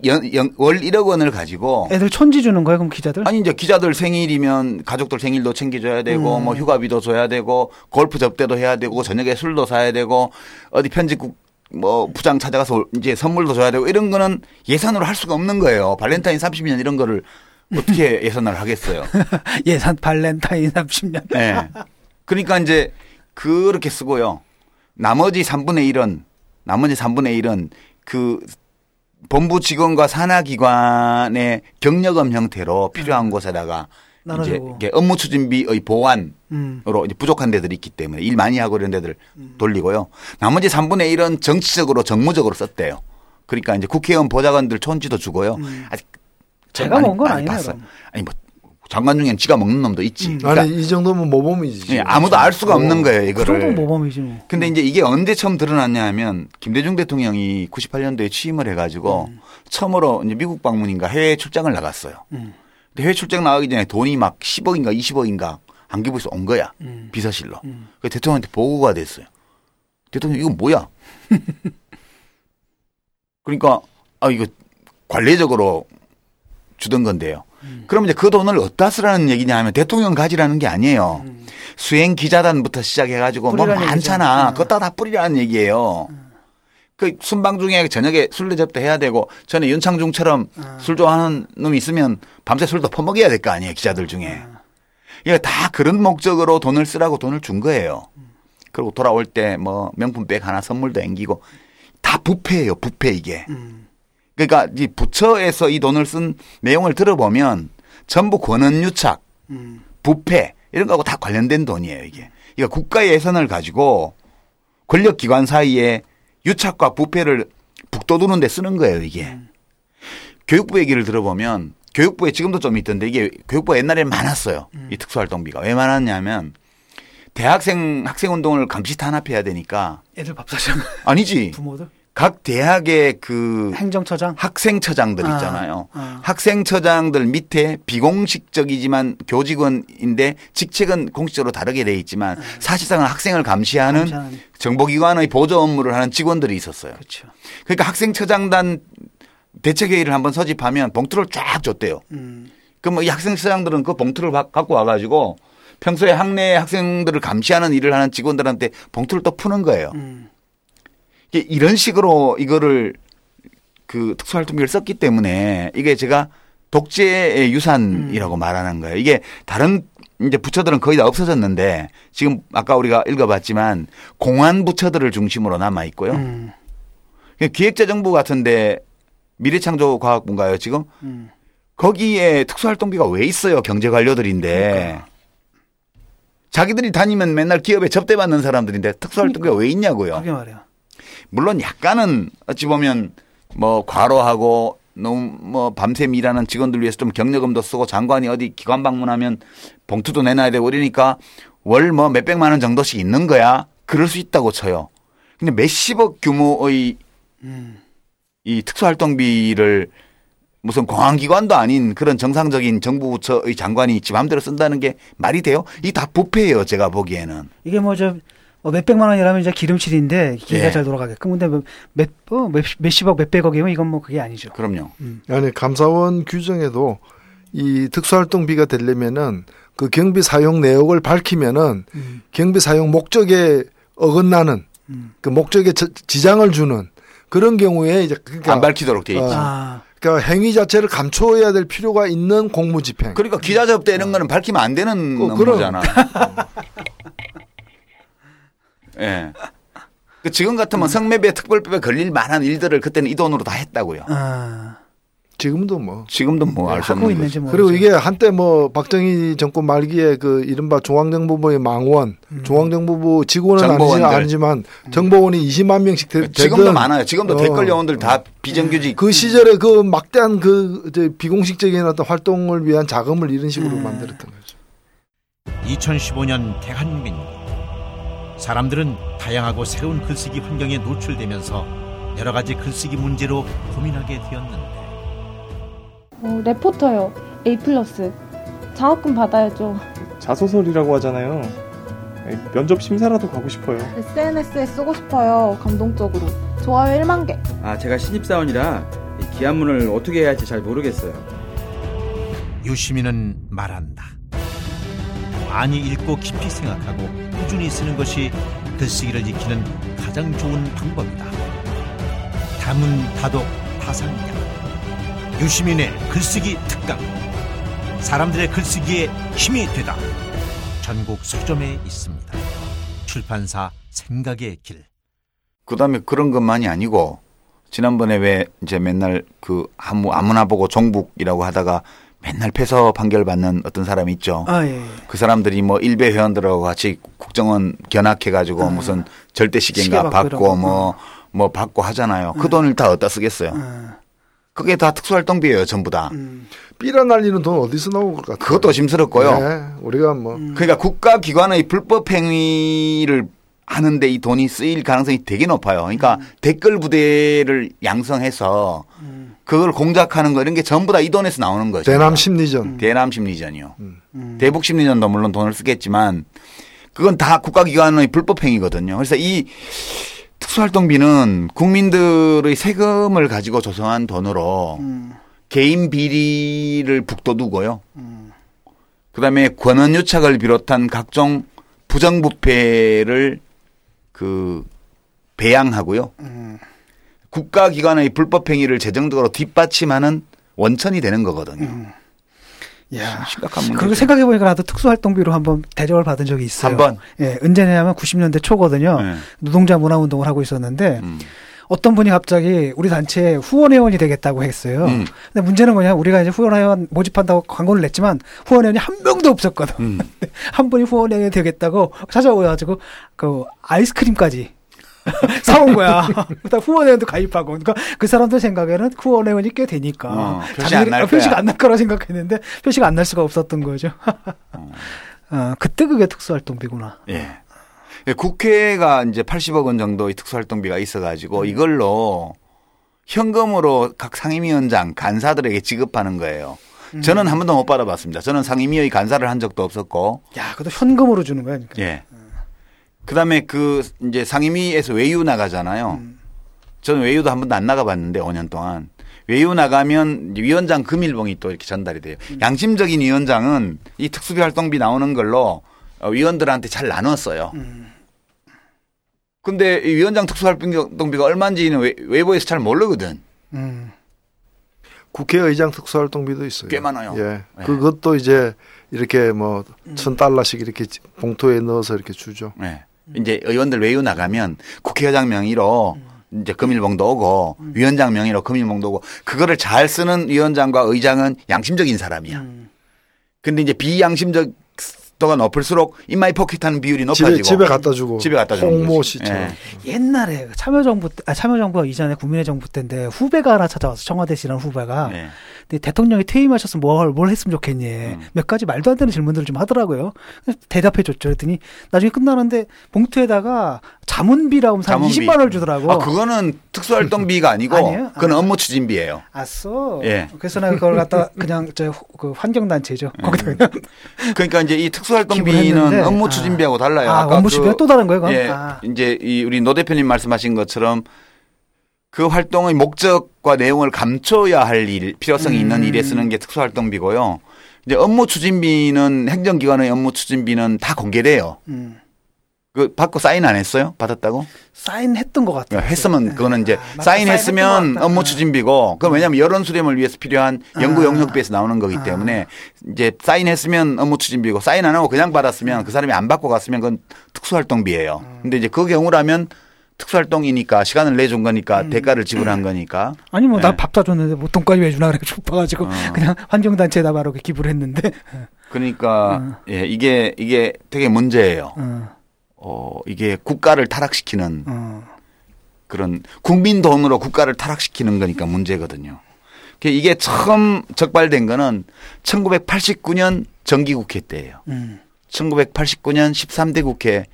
월 1억 원을 가지고. 애들 천지 주는 거예요, 그럼 기자들? 아니, 이제 기자들 생일이면 가족들 생일도 챙겨줘야 되고, 뭐 휴가비도 줘야 되고, 골프 접대도 해야 되고, 저녁에 술도 사야 되고, 어디 편집국 뭐 부장 찾아가서 이제 선물도 줘야 되고, 이런 거는 예산으로 할 수가 없는 거예요. 발렌타인 30년 이런 거를 어떻게 예산을 하겠어요. 예산 발렌타인 30년. 네. 그러니까 이제 그렇게 쓰고요. 나머지 3분의 1은 그 본부 직원과 산하 기관의 경력금 형태로 필요한 곳에다가 이제 업무 추진비의 보완으로 이제 부족한 데들이 있기 때문에 일 많이 하고 이런 데들 돌리고요. 나머지 3분의 1은 정치적으로 정무적으로 썼대요. 그러니까 이제 국회의원 보좌관들 촌지도 주고요. 아직 제가 먹은 건 아니에요. 아니 뭐 장관 중엔 지가 먹는 놈도 있지. 그러니까 아니 이 정도면 모범이지. 아무도 알 수가 없는 거예요 이거를. 그 정도는 모범이지 뭐. 근데 이제 이게 언제 처음 드러났냐 하면 김대중 대통령이 98년도에 취임을 해가지고 처음으로 이제 미국 방문인가 해외 출장을 나갔어요. 해외 출장 나가기 전에 돈이 막 10억인가 20억인가 안기부에서 온 거야. 비서실로. 그래서 대통령한테 보고가 됐어요. 대통령 이거 뭐야? 그러니까 아 이거 관례적으로 주던 건데요. 그럼 이제 그 돈을 어디다 쓰라는 얘기냐 하면 대통령 가지라는 게 아니에요. 수행 기자단부터 시작해 가지고 뭐 많잖아. 그것다 다 뿌리라는 얘기예요. 그 순방 중에 저녁에 술래접대 해야 되고 전에 윤창중처럼 술 좋아하는 놈이 있으면 밤새 술도 퍼먹여야 될 거 아니에요. 기자들 중에. 이게 다 그런 목적으로 돈을 쓰라고 돈을 준 거예요. 그리고 돌아올 때 뭐 명품백 하나 선물도 앵기고 다 부패예요. 부패 이게. 그러니까 이 부처에서 이 돈을 쓴 내용을 들어보면 전부 권한유착, 부패 이런 거하고 다 관련된 돈이에요 이게. 그러니까 국가 예산을 가지고 권력기관 사이에 유착과 부패를 북돋우는 데 쓰는 거예요 이게. 교육부 얘기를 들어보면 교육부에 지금도 좀 있던데 이게 교육부가 옛날에 많았어요. 이 특수활동비가. 왜 많았냐면 대학생 학생운동을 감시 탄압해야 되니까. 애들 밥 사주는 아니지. 부모들. 각 대학의 그 행정처장, 학생처장들 있잖아요. 학생처장들 밑에 비공식적이지만 교직원인데 직책은 공식적으로 다르게 돼 있지만 사실상은 학생을 감시하는 정보기관의 보조 업무를 하는 직원들이 있었어요. 그렇죠. 그러니까 학생처장단 대책회의를 한번 소집하면 봉투를 쫙 줬대요. 그럼 이 학생처장들은 그 봉투를 갖고 와가지고 평소에 학내 학생들을 감시하는 일을 하는 직원들한테 봉투를 또 푸는 거예요. 이런 식으로 이거를 그 특수활동비를 썼기 때문에 이게 제가 독재의 유산이라고 말하는 거예요. 이게 다른 이제 부처들은 거의 다 없어졌는데 지금 아까 우리가 읽어봤지만 공안 부처들을 중심으로 남아 있고요. 기획재정부 같은데 미래창조과학부인가요 지금? 거기에 특수활동비가 왜 있어요? 경제관료들인데. 그러니까. 자기들이 다니면 맨날 기업에 접대받는 사람들인데 특수활동비가 그러니까. 왜 있냐고요. 그게 말이에요. 물론 약간은 어찌 보면 뭐 과로하고 너무 뭐 밤샘 일하는 직원들 위해서 좀 경력금도 쓰고 장관이 어디 기관 방문하면 봉투도 내놔야 되고 이러니까 월 뭐 몇백만 원 정도씩 있는 거야. 그럴 수 있다고 쳐요. 근데 몇십억 규모의 이 특수활동비를 무슨 공안기관도 아닌 그런 정상적인 정부 부처의 장관이 지 마음대로 쓴다는 게 말이 돼요? 이게 다 부패예요. 제가 보기에는. 이게 뭐 좀. 몇백만 원이라면 이제 기름칠인데 기계가 예. 잘 돌아가게끔. 근데 몇십억, 몇백억이면 이건 뭐 그게 아니죠. 그럼요. 아니, 감사원 규정에도 이 특수활동비가 되려면은 그 경비 사용 내역을 밝히면은 경비 사용 목적에 어긋나는 그 목적에 지장을 주는 그런 경우에 이제 그러니까 안 밝히도록 돼 있죠. 그러니까 행위 자체를 감춰야 될 필요가 있는 공무집행. 그러니까 기자 접대 이런 거는 밝히면 안 되는 업무잖아. 예. 그 지금 같으면 성매매 특별법에 걸릴 만한 일들을 그때는 이 돈으로 다 했다고요. 지금도 뭐. 지금도 뭐 알 수 없는 거죠. 그리고 이게 한때 뭐 박정희 정권 말기에 그 이른바 중앙정보부의 망원, 중앙정보부 직원은 아니지만 정보원이 20만 명씩 되던 지금도 많아요. 지금도 댓글 요원들 다 비정규직. 그 시절에 그 막대한 그 이제 비공식적인 어떤 활동을 위한 자금을 이런 식으로 만들었던 거죠. 2015년 대한민국. 사람들은 다양하고 새로운 글쓰기 환경에 노출되면서 여러 가지 글쓰기 문제로 고민하게 되었는데 레포터요. A+. 장학금 받아야죠. 자소서라고 하잖아요. 면접 심사라도 가고 싶어요. SNS에 쓰고 싶어요. 감동적으로. 좋아요 1만 개. 아, 제가 신입사원이라 기한문을 어떻게 해야 할지 잘 모르겠어요. 유시민은 말한다. 많이 읽고 깊이 생각하고 꾸준히 쓰는 것이 글쓰기를 익히는 가장 좋은 방법이다. 담은 다독 다상이다. 유시민의 글쓰기 특강. 사람들의 글쓰기에 힘이 되다. 전국 서점에 있습니다. 출판사 생각의 길. 그다음에 그런 것만이 아니고 지난번에 왜 이제 맨날 그 아무나 보고 종북이라고 하다가 맨날 폐서 판결받는 어떤 사람이 있죠. 예. 그 사람들이 뭐 일베 회원들하고 같이 국정원 견학해가지고 무슨 절대시계인가 받고 뭐 받고 하잖아요. 그 돈을 다 어디다 쓰겠어요. 그게 다 특수활동비예요. 전부 다. 삐라 날리는 돈 어디서 나올 것 같아요. 그것도 의심스럽고요. 네. 우리가 뭐. 그러니까 국가기관의 불법 행위를 하는데 이 돈이 쓰일 가능성이 되게 높아요. 그러니까 댓글 부대를 양성해서 그걸 공작하는 거 이런 게 전부 다 이 돈에서 나오는 거죠. 대남 심리전. 대남 심리전이요. 대북 심리전도 물론 돈을 쓰겠지만 그건 다 국가기관의 불법행위거든요. 그래서 이 특수활동비는 국민들의 세금을 가지고 조성한 돈으로 개인 비리를 북돋우고요. 그다음에 권한유착을 비롯한 각종 부정부패를 그 배양하고요. 국가기관의 불법행위를 재정적으로 뒷받침하는 원천이 되는 거거든요. 야, 심각한 문제. 그리고 생각해 보니까 나도 특수활동비로 한번 대접을 받은 적이 있어요. 한번. 예, 언제냐면 90년대 초거든요. 네. 노동자 문화운동을 하고 있었는데 어떤 분이 갑자기 우리 단체에 후원회원이 되겠다고 했어요. 근데 문제는 뭐냐, 우리가 이제 후원회원 모집한다고 광고를 냈지만 후원회원이 한 명도 없었거든. 한 분이 후원회원이 되겠다고 찾아와가지고 그 아이스크림까지 사온 거야. 후원회원도 가입하고. 그러니까 그 사람들 생각에는 후원회원이 꽤 되니까. 표시가 안 날 거라 생각했는데 표시가 안 날 수가 없었던 거죠. 그때 그게 특수활동비구나. 예. 국회가 이제 80억 원 정도의 특수활동비가 있어가지고 이걸로 현금으로 각 상임위원장 간사들에게 지급하는 거예요. 저는 한 번도 못 받아봤습니다. 저는 상임위의 간사를 한 적도 없었고. 야, 그것도 현금으로 주는 거야. 그러니까. 예. 그다음에 그 이제 상임위에서 외유 나가잖아요. 저는 외유도 한 번도 안 나가봤는데 5년 동안 외유 나가면 위원장 금일봉이 또 이렇게 전달이 돼요. 양심적인 위원장은 이 특수활동비 나오는 걸로 위원들한테 잘 나눴어요. 근데 이 위원장 특수활동비가 얼마인지는 외부에서 잘 모르거든. 국회의장 특수활동비도 있어요. 꽤 많아요. 예. 예. 그것도 이제 이렇게 뭐 1,000달러씩 이렇게 봉투에 넣어서 이렇게 주죠. 예. 이제 의원들 외유 나가면 국회의장 명의로 이제 금일봉도 오고 위원장 명의로 금일봉도 오고 그거를 잘 쓰는 위원장과 의장은 양심적인 사람이야. 그런데 이제 비양심적 도가 높을수록 인마이 포켓하는 비율이 높아지고 집에 갖다 주고 홍모 씨처럼. 예. 옛날에 참여정부 참여정부가 이전에 국민의 정부 때인데 후배가 하나 찾아와서 청와대시라는 후배가 네. 근데 대통령이 퇴임하셨으면 뭘 했으면 좋겠니 몇 가지 말도 안 되는 질문들을 좀 하더라고요. 대답해 줬죠. 그랬더니 나중에 끝나는데 봉투에다가 자문비라고 하면 자문비. 20만 원을 주더라고. 아, 그거는 특수활동비가 아니고 아니에요? 그건 아, 업무 추진비예요. 아쏘. 예. 그래서 내가 그걸 갖다 그냥 저 그 환경단체죠. 거기다 그러니까 이제 이 특수활동비는 업무 추진비하고 달라요. 아, 아까 업무 추진비가 또 다른 거예요. 그건? 예, 아. 이제 이 우리 노 대표님 말씀하신 것처럼 그 활동의 목적과 내용을 감춰야 할 일, 필요성이 있는 일에 쓰는 게 특수활동비고요. 이제 업무 추진비는 행정기관의 업무 추진비는 다 공개돼요. 그 받고 사인 안 했어요? 받았다고? 사인했던 것 같아요. 했으면 네. 그거는 이제 아, 사인했으면 업무 추진비고 그건 왜냐하면 여론 수렴을 위해서 필요한 연구 영역비에서 나오는 거기 때문에 이제 사인했으면 업무 추진비고 사인 안 하고 그냥 받았으면 그 사람이 안 받고 갔으면 그건 특수활동비예요. 근데 이제 그 경우라면 특수활동이니까 시간을 내준 거니까 대가를 지불한 거니까. 아니 뭐 나 밥 다 줬는데 뭐 돈까지 왜 주나 그래 좁아가지고 그냥 환경단체에다 바로 기부를 했는데. 그러니까 예, 이게 되게 문제예요. 이게 국가를 타락시키는 그런 국민 돈으로 국가를 타락시키는 거니까 문제거든요. 이게 처음 적발된 거는 1989년 정기국회 때예요. 1989년 13대 국회.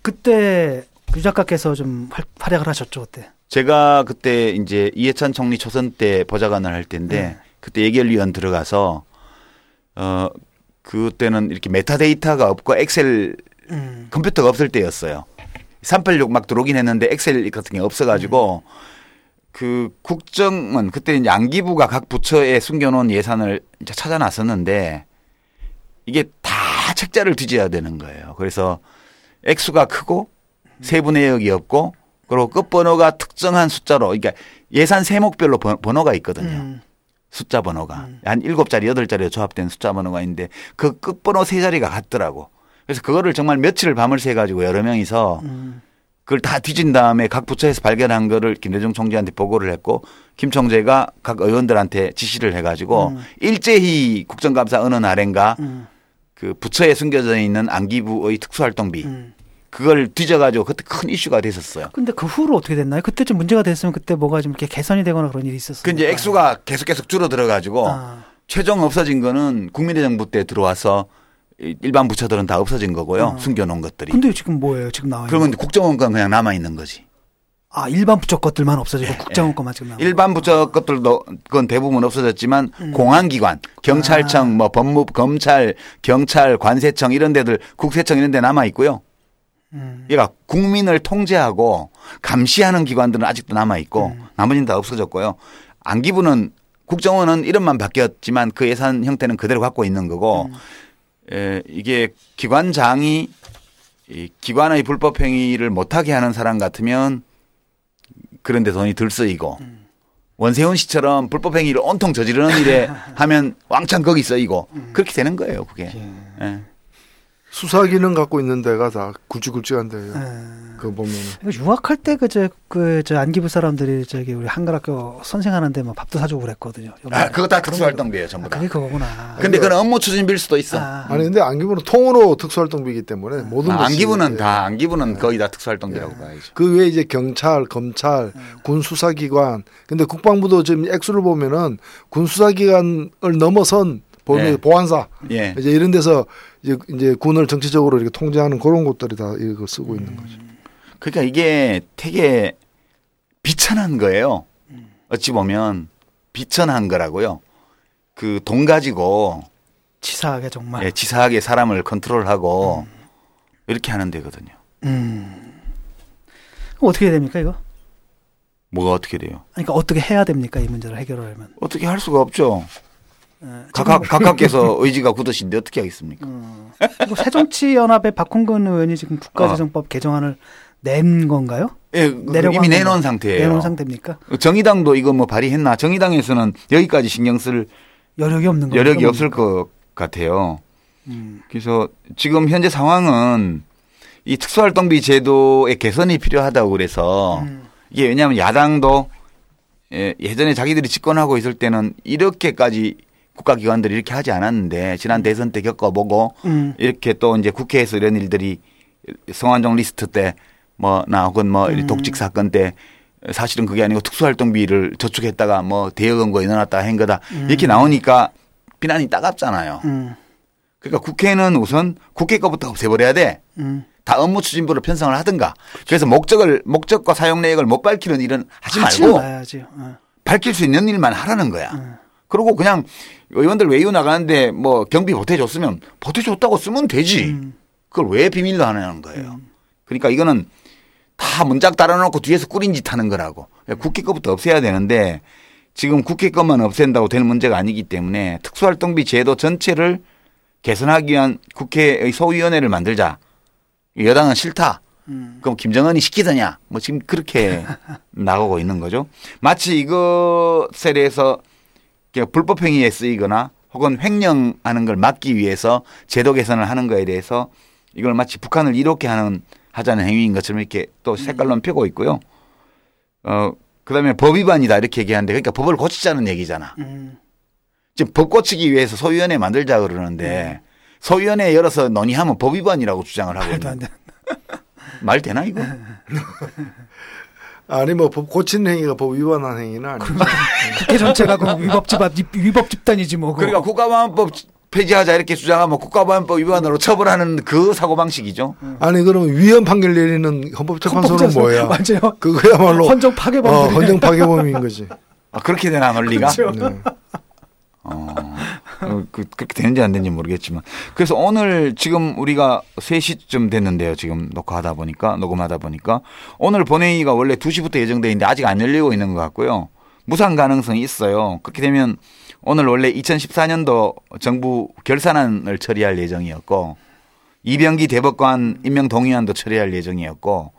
그때 유 작가께서 좀 활약을 하셨죠 그때. 제가 그때 이제 이해찬 총리 초선 때 보좌관을 할 때인데 그때 예결위원 들어가서 그때는 이렇게 메타데이터가 없고 엑셀 컴퓨터가 없을 때였어요. 386 막 들어오긴 했는데 엑셀 같은 게 없어가지고 그 국정원 그때 이제 안기부가 각 부처에 숨겨놓은 예산을 이제 찾아 나섰는데 이게 다 책자를 뒤져야 되는 거예요. 그래서 액수가 크고 세부 내역이 없고 그리고 끝번호가 특정한 숫자로 그러니까 예산 세목별로 번호가 있거든요. 숫자 번호가. 한 7자리 8자리로 조합된 숫자 번호가 있는데 그 끝번호 3자리가 같더라고. 그래서 그거를 정말 며칠을 밤을 새 가지고 여러 명이서 그걸 다 뒤진 다음에 각 부처에서 발견한 거를 김대중 총재한테 보고를 했고 김 총재가 각 의원들한테 지시를 해 가지고 일제히 국정감사 어느 날인가 그 부처에 숨겨져 있는 안기부의 특수활동비 그걸 뒤져 가지고 그때 큰 이슈가 됐었어요. 근데 그 후로 어떻게 됐나요? 그때 좀 문제가 됐으면 그때 뭐가 좀 이렇게 개선이 되거나 그런 일이 있었어요. 그 이제 액수가 계속 줄어들어 가지고 최종 없어진 거는 국민의 정부 때 들어와서 일반 부처들은 다 없어진 거고요. 숨겨놓은 것들이. 근데 지금 뭐예요? 지금 나와요. 그러면 국정원 건 그냥 남아 있는 거지. 아, 일반 부처 것들만 없어지고 예, 국정원 예. 것만 지금 남아. 일반 부처 것들도 그건 대부분 없어졌지만 공안기관, 경찰청, 뭐 법무부, 검찰, 경찰, 관세청 이런 데들, 국세청 이런 데 남아 있고요. 그러니까 국민을 통제하고 감시하는 기관들은 아직도 남아 있고 나머지는 다 없어졌고요. 안기부는 국정원은 이름만 바뀌었지만 그 예산 형태는 그대로 갖고 있는 거고. 이게 기관장이 이 기관의 불법 행위를 못하게 하는 사람 같으면 그런데 돈이 덜 쓰이고 원세훈 씨처럼 불법 행위를 온통 저지르는 일에 하면 왕창 거기 쓰이고 그렇게 되는 거예요 그게. 예. 수사기능 갖고 있는 데가 다 굵직굵직한 데예요. 그거 보면 유학할 때 그 저 안기부 사람들이 저기 우리 한글학교 선생하는데 막 밥도 사주고 그랬거든요. 아, 그거 다 특수활동비예요, 전부 다. 그게 그거구나. 근데 그건 업무 추진비일 수도 있어. 아니 근데 안기부는 통으로 특수활동비이기 때문에 모든 안기부는 다 안기부는 거의 다 특수활동비라고 봐야죠. 그 외에 이제 경찰, 검찰, 군 수사기관. 근데 국방부도 지금 액수를 보면은 군 수사기관을 넘어선 예. 보안사 예. 이제 이런 데서 이제 군을 정치적으로 이렇게 통제하는 그런 곳들이 다 이거 쓰고 있는 거죠. 그러니까 이게 되게 비천한 거예요. 어찌 보면 비천한 거라고요. 그 돈 가지고 치사하게 정말 예, 치사하게 사람을 컨트롤하고 이렇게 하는 데거든요. 어떻게 해야 됩니까 이거? 뭐가 어떻게 돼요? 그러니까 어떻게 해야 됩니까 이 문제를 해결하려면? 어떻게 할 수가 없죠. 각각께서 의지가 굳으신데 어떻게 하겠습니까? 새정치연합의 박홍근 의원이 지금 국가재정법 개정안을 낸 건가요? 예, 이미 내놓은 상태예요. 내놓은 상태입니까? 정의당도 이거 뭐 발의했나? 정의당에서는 여기까지 신경 쓸 여력이 없는 거예요. 여력이 없을 것 같아요. 그래서 지금 현재 상황은 이 특수활동비 제도의 개선이 필요하다고 그래서 이게 왜냐하면 야당도 예전에 자기들이 집권하고 있을 때는 이렇게까지 국가기관들이 이렇게 하지 않았는데 지난 대선 때 겪어보고 이렇게 또 이제 국회에서 이런 일들이 송환종 리스트 때 뭐 나오건 뭐 독직 사건 때 사실은 그게 아니고 특수활동비를 저축했다가 뭐 대여금고 넣어놨다 한 거다 이렇게 나오니까 비난이 따갑잖아요. 그러니까 국회는 우선 국회 거부터 없애버려야 돼. 다 업무 추진부로 편성을 하든가. 그렇죠. 그래서 목적과 사용 내역을 못 밝히는 일은 하지 말고 밝힐 수 있는 일만 하라는 거야. 그리고 그냥 의원들 외유 나가는데 뭐 경비 보태줬으면 보태줬다고 쓰면 되지. 그걸 왜 비밀로 하냐는 거예요. 그러니까 이거는 다 문짝 달아놓고 뒤에서 꾸린 짓 하는 거라고. 국회 거부터 없애야 되는데 지금 국회 것만 없앤다고 되는 문제가 아니기 때문에 특수활동비 제도 전체를 개선하기 위한 국회의 소위원회를 만들자. 여당은 싫다. 그럼 김정은이 시키더냐. 뭐 지금 그렇게 나가고 있는 거죠. 마치 이것에 대해서 불법행위에 쓰이거나 혹은 횡령하는 걸 막기 위해서 제도 개선을 하는 것에 대해서 이걸 마치 북한을 이렇게 하자는 행위인 것처럼 이렇게 또 색깔론 펴고 있고요. 그다음에 법 위반이다 이렇게 얘기하는데 그러니까 법을 고치자는 얘기잖아. 지금 법 고치기 위해서 소위원회 만들자 그러는데 소위원회 열어서 논의하면 법 위반이라고 주장을 하고 있는데 말 되나 이거? 아니 뭐 법 고치는 행위가 법 위반한 행위는 아니죠. 국회 전체가 위법 집단이지 뭐. 그러니까 국가보안법 폐지하자 이렇게 주장하면 국가보안법 위반으로 처벌하는 그 사고방식이죠. 아니 그러면 위헌 판결 내리는 헌법재판소는 뭐야? 맞아요. 그거야말로 헌정 파괴범. 헌정 파괴범인 거지. 아 그렇게 되나 논리가? 그렇죠. 네. 그렇게 되는지 안 되는지 모르겠지만 그래서 오늘 지금 우리가 3시쯤 됐는데요. 지금 녹음하다 보니까 오늘 본회의가 원래 2시부터 예정돼 있는데 아직 안 열리고 있는 것 같고요. 무산 가능성이 있어요. 그렇게 되면 오늘 원래 2014년도 정부 결산안을 처리할 예정이었고 이병기 대법관 임명 동의안도 처리할 예정이었고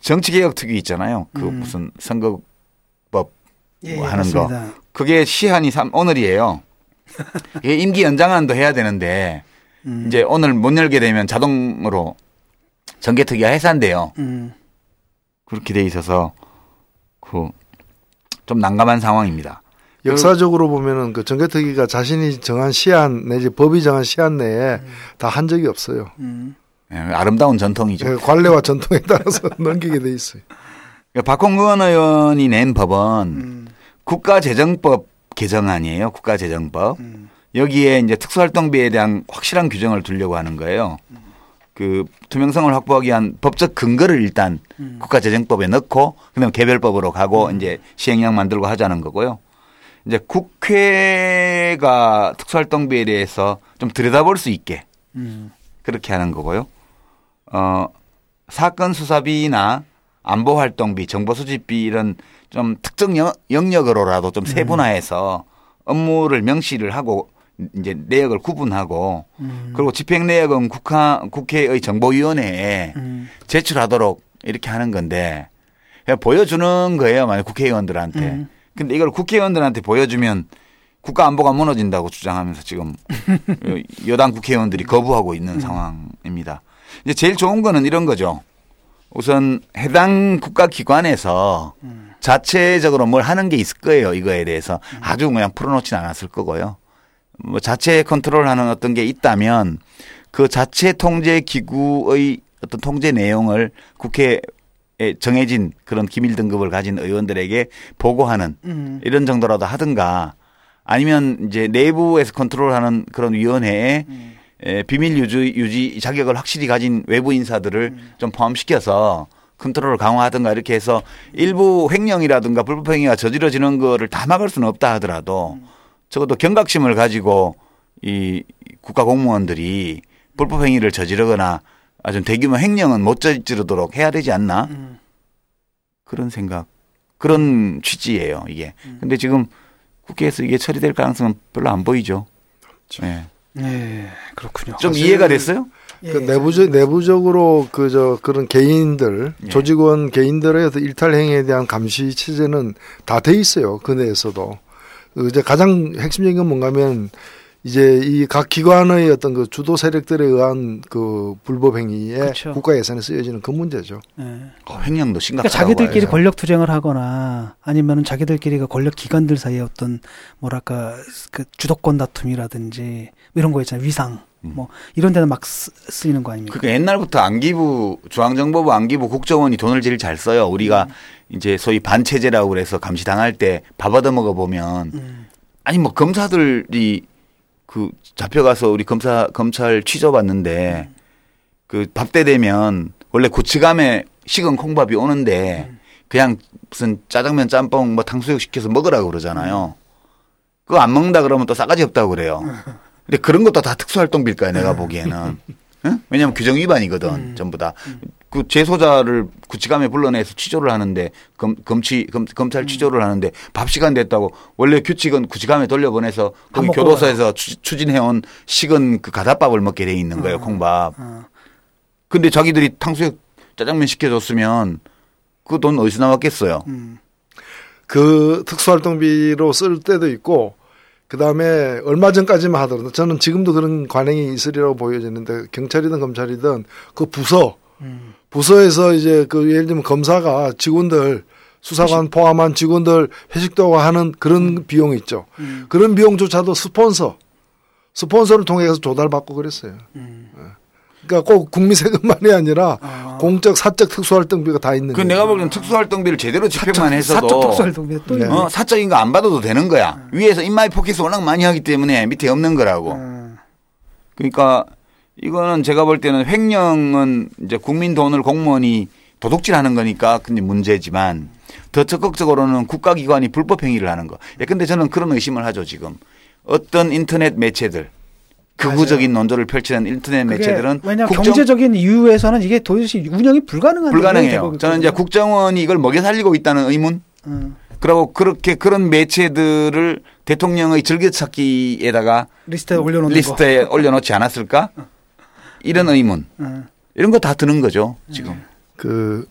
정치개혁 특위 있잖아요. 그 무슨 선거법 뭐 하는 맞습니다. 거 그게 시한이 오늘이에요. 임기 연장안도 해야 되는데 이제 오늘 못 열게 되면 자동으로 정개특위가 해산돼요. 그렇게 돼 있어서 그 좀 난감한 상황입니다. 역사적으로 보면은 그 정개특위가 자신이 정한 시한 내지 법이 정한 시한 내에 다 한 적이 없어요. 네, 아름다운 전통이죠. 네, 관례와 전통에 따라서 넘기게 돼 있어요. 박홍근 의원이 낸 법은 국가재정법 개정안이에요. 국가재정법. 여기에 이제 특수활동비에 대한 확실한 규정을 두려고 하는 거예요. 그 투명성을 확보하기 위한 법적 근거를 일단 국가재정법에 넣고 그다음 개별법으로 가고 이제 시행령 만들고 하자는 거고요. 이제 국회가 특수활동비에 대해서 좀 들여다볼 수 있게 그렇게 하는 거고요. 사건 수사비나 안보활동비, 정보수집비 이런 좀 특정 영역으로라도 좀 세분화해서 업무를 명시를 하고 이제 내역을 구분하고 그리고 집행내역은 국회의 정보위원회에 제출하도록 이렇게 하는 건데 그냥 보여주는 거예요. 만약 국회의원들한테. 근데 이걸 국회의원들한테 보여주면 국가안보가 무너진다고 주장하면서 지금 여당 국회의원들이 거부하고 있는 상황입니다. 이제 제일 좋은 거는 이런 거죠. 우선 해당 국가기관에서 자체적으로 뭘 하는 게 있을 거예요. 이거에 대해서 아주 그냥 풀어놓진 않았을 거고요. 뭐 자체 컨트롤하는 어떤 게 있다면 그 자체 통제 기구의 어떤 통제 내용을 국회에 정해진 그런 기밀 등급을 가진 의원들에게 보고하는 이런 정도라도 하든가 아니면 이제 내부에서 컨트롤하는 그런 위원회에 비밀 유지 자격을 확실히 가진 외부 인사들을 좀 포함시켜서 컨트롤을 강화하든가 이렇게 해서 일부 횡령이라든가 불법 행위가 저지러지는 거를 다 막을 수는 없다 하더라도 적어도 경각심을 가지고 이 국가 공무원들이 불법 행위를 저지르거나 아주 대규모 횡령은 못 저지르도록 해야 되지 않나 그런 생각, 그런 취지예요 이게. 근데 지금 국회에서 이게 처리될 가능성은 별로 안 보이죠. 네. 네, 그렇군요. 좀 이해가 됐어요? 그 내부적으로 그런 개인들, 예. 조직원 개인들에 대해서 일탈 행위에 대한 감시 체제는 다 돼 있어요. 그 내에서도. 이제 가장 핵심적인 건 뭔가면 이제 이 각 기관의 어떤 그 주도 세력들에 의한 그 불법 행위에 그렇죠. 국가 예산에 쓰여지는 그 문제죠. 네. 횡령도 심각하다고. 그러니까 자기들끼리 권력 투쟁을 하거나 아니면 자기들끼리가 권력 기관들 사이에 어떤 뭐랄까 그 주도권 다툼이라든지 이런 거 있잖아요. 위상. 뭐 이런 데는 막 쓰이는 거 아닙니까? 그러니까 옛날부터 안기부, 중앙정보부 안기부 국정원이 돈을 제일 잘 써요. 우리가 이제 소위 반체제라고 그래서 감시 당할 때 밥 얻어먹어 보면 아니 뭐 검사들이 그 잡혀가서 우리 검찰 취조받는데 그 밥 때 되면 원래 고치감에 식은 콩밥이 오는데 그냥 무슨 짜장면 짬뽕 뭐 탕수육 시켜서 먹으라고 그러잖아요. 그거 안 먹는다 그러면 또 싸가지 없다고 그래요. 근데 그런 것도 다 특수활동비일까요? 내가 보기에는. 응? 왜냐하면 규정 위반이거든 전부 다. 그 재소자를 구치감에 불러내서 취조를 하는데 검찰 취조를 하는데 밥 시간 됐다고 원래 규칙은 구치감에 돌려보내서 거기 교도소에서 추진해온 식은 그 가다밥을 먹게 돼 있는 거예요. 콩밥. 근데 자기들이 탕수육 짜장면 시켜줬으면 그 돈 어디서 나왔겠어요? 그 특수활동비로 쓸 때도 있고 그다음에 얼마 전까지만 하더라도 저는 지금도 그런 관행이 있으리라고 보여지는데 경찰이든 검찰이든 그 부서에서 이제 그 예를 들면 검사가 직원들 수사관 회식. 포함한 직원들 회식도 하는 그런 비용이 있죠. 그런 비용조차도 스폰서를 통해서 조달받고 그랬어요. 그러니까 꼭 국민 세금만이 아니라 공적 사적 특수활동비가 다 있는 거예요. 내가 보기엔 특수활동비를 제대로 집행만 해서도 사적 특수활동비 또 네. 사적인 거 안 받아도 되는 거야. 위에서 인마이 포켓을 워낙 많이 하기 때문에 밑에 없는 거라고. 그러니까 이거는 제가 볼 때는 횡령은 이제 국민 돈을 공무원이 도둑질하는 거니까 근데 문제지만 더 적극적으로는 국가기관이 불법 행위를 하는 거. 그런데 저는 그런 의심을 하죠 지금. 어떤 인터넷 매체들. 극우적인 논조를 펼치는 인터넷 매체들은 왜냐 경제적인 이유에서는 이게 도대체 운영이 불가능해요. 저는 이제 국정원이 이걸 먹여 살리고 있다는 의문. 그리고 그렇게 그런 매체들을 대통령의 즐겨찾기에다가 리스트에 올려놓지 않았을까? 이런 의문. 이런 거 다 드는 거죠 지금. 그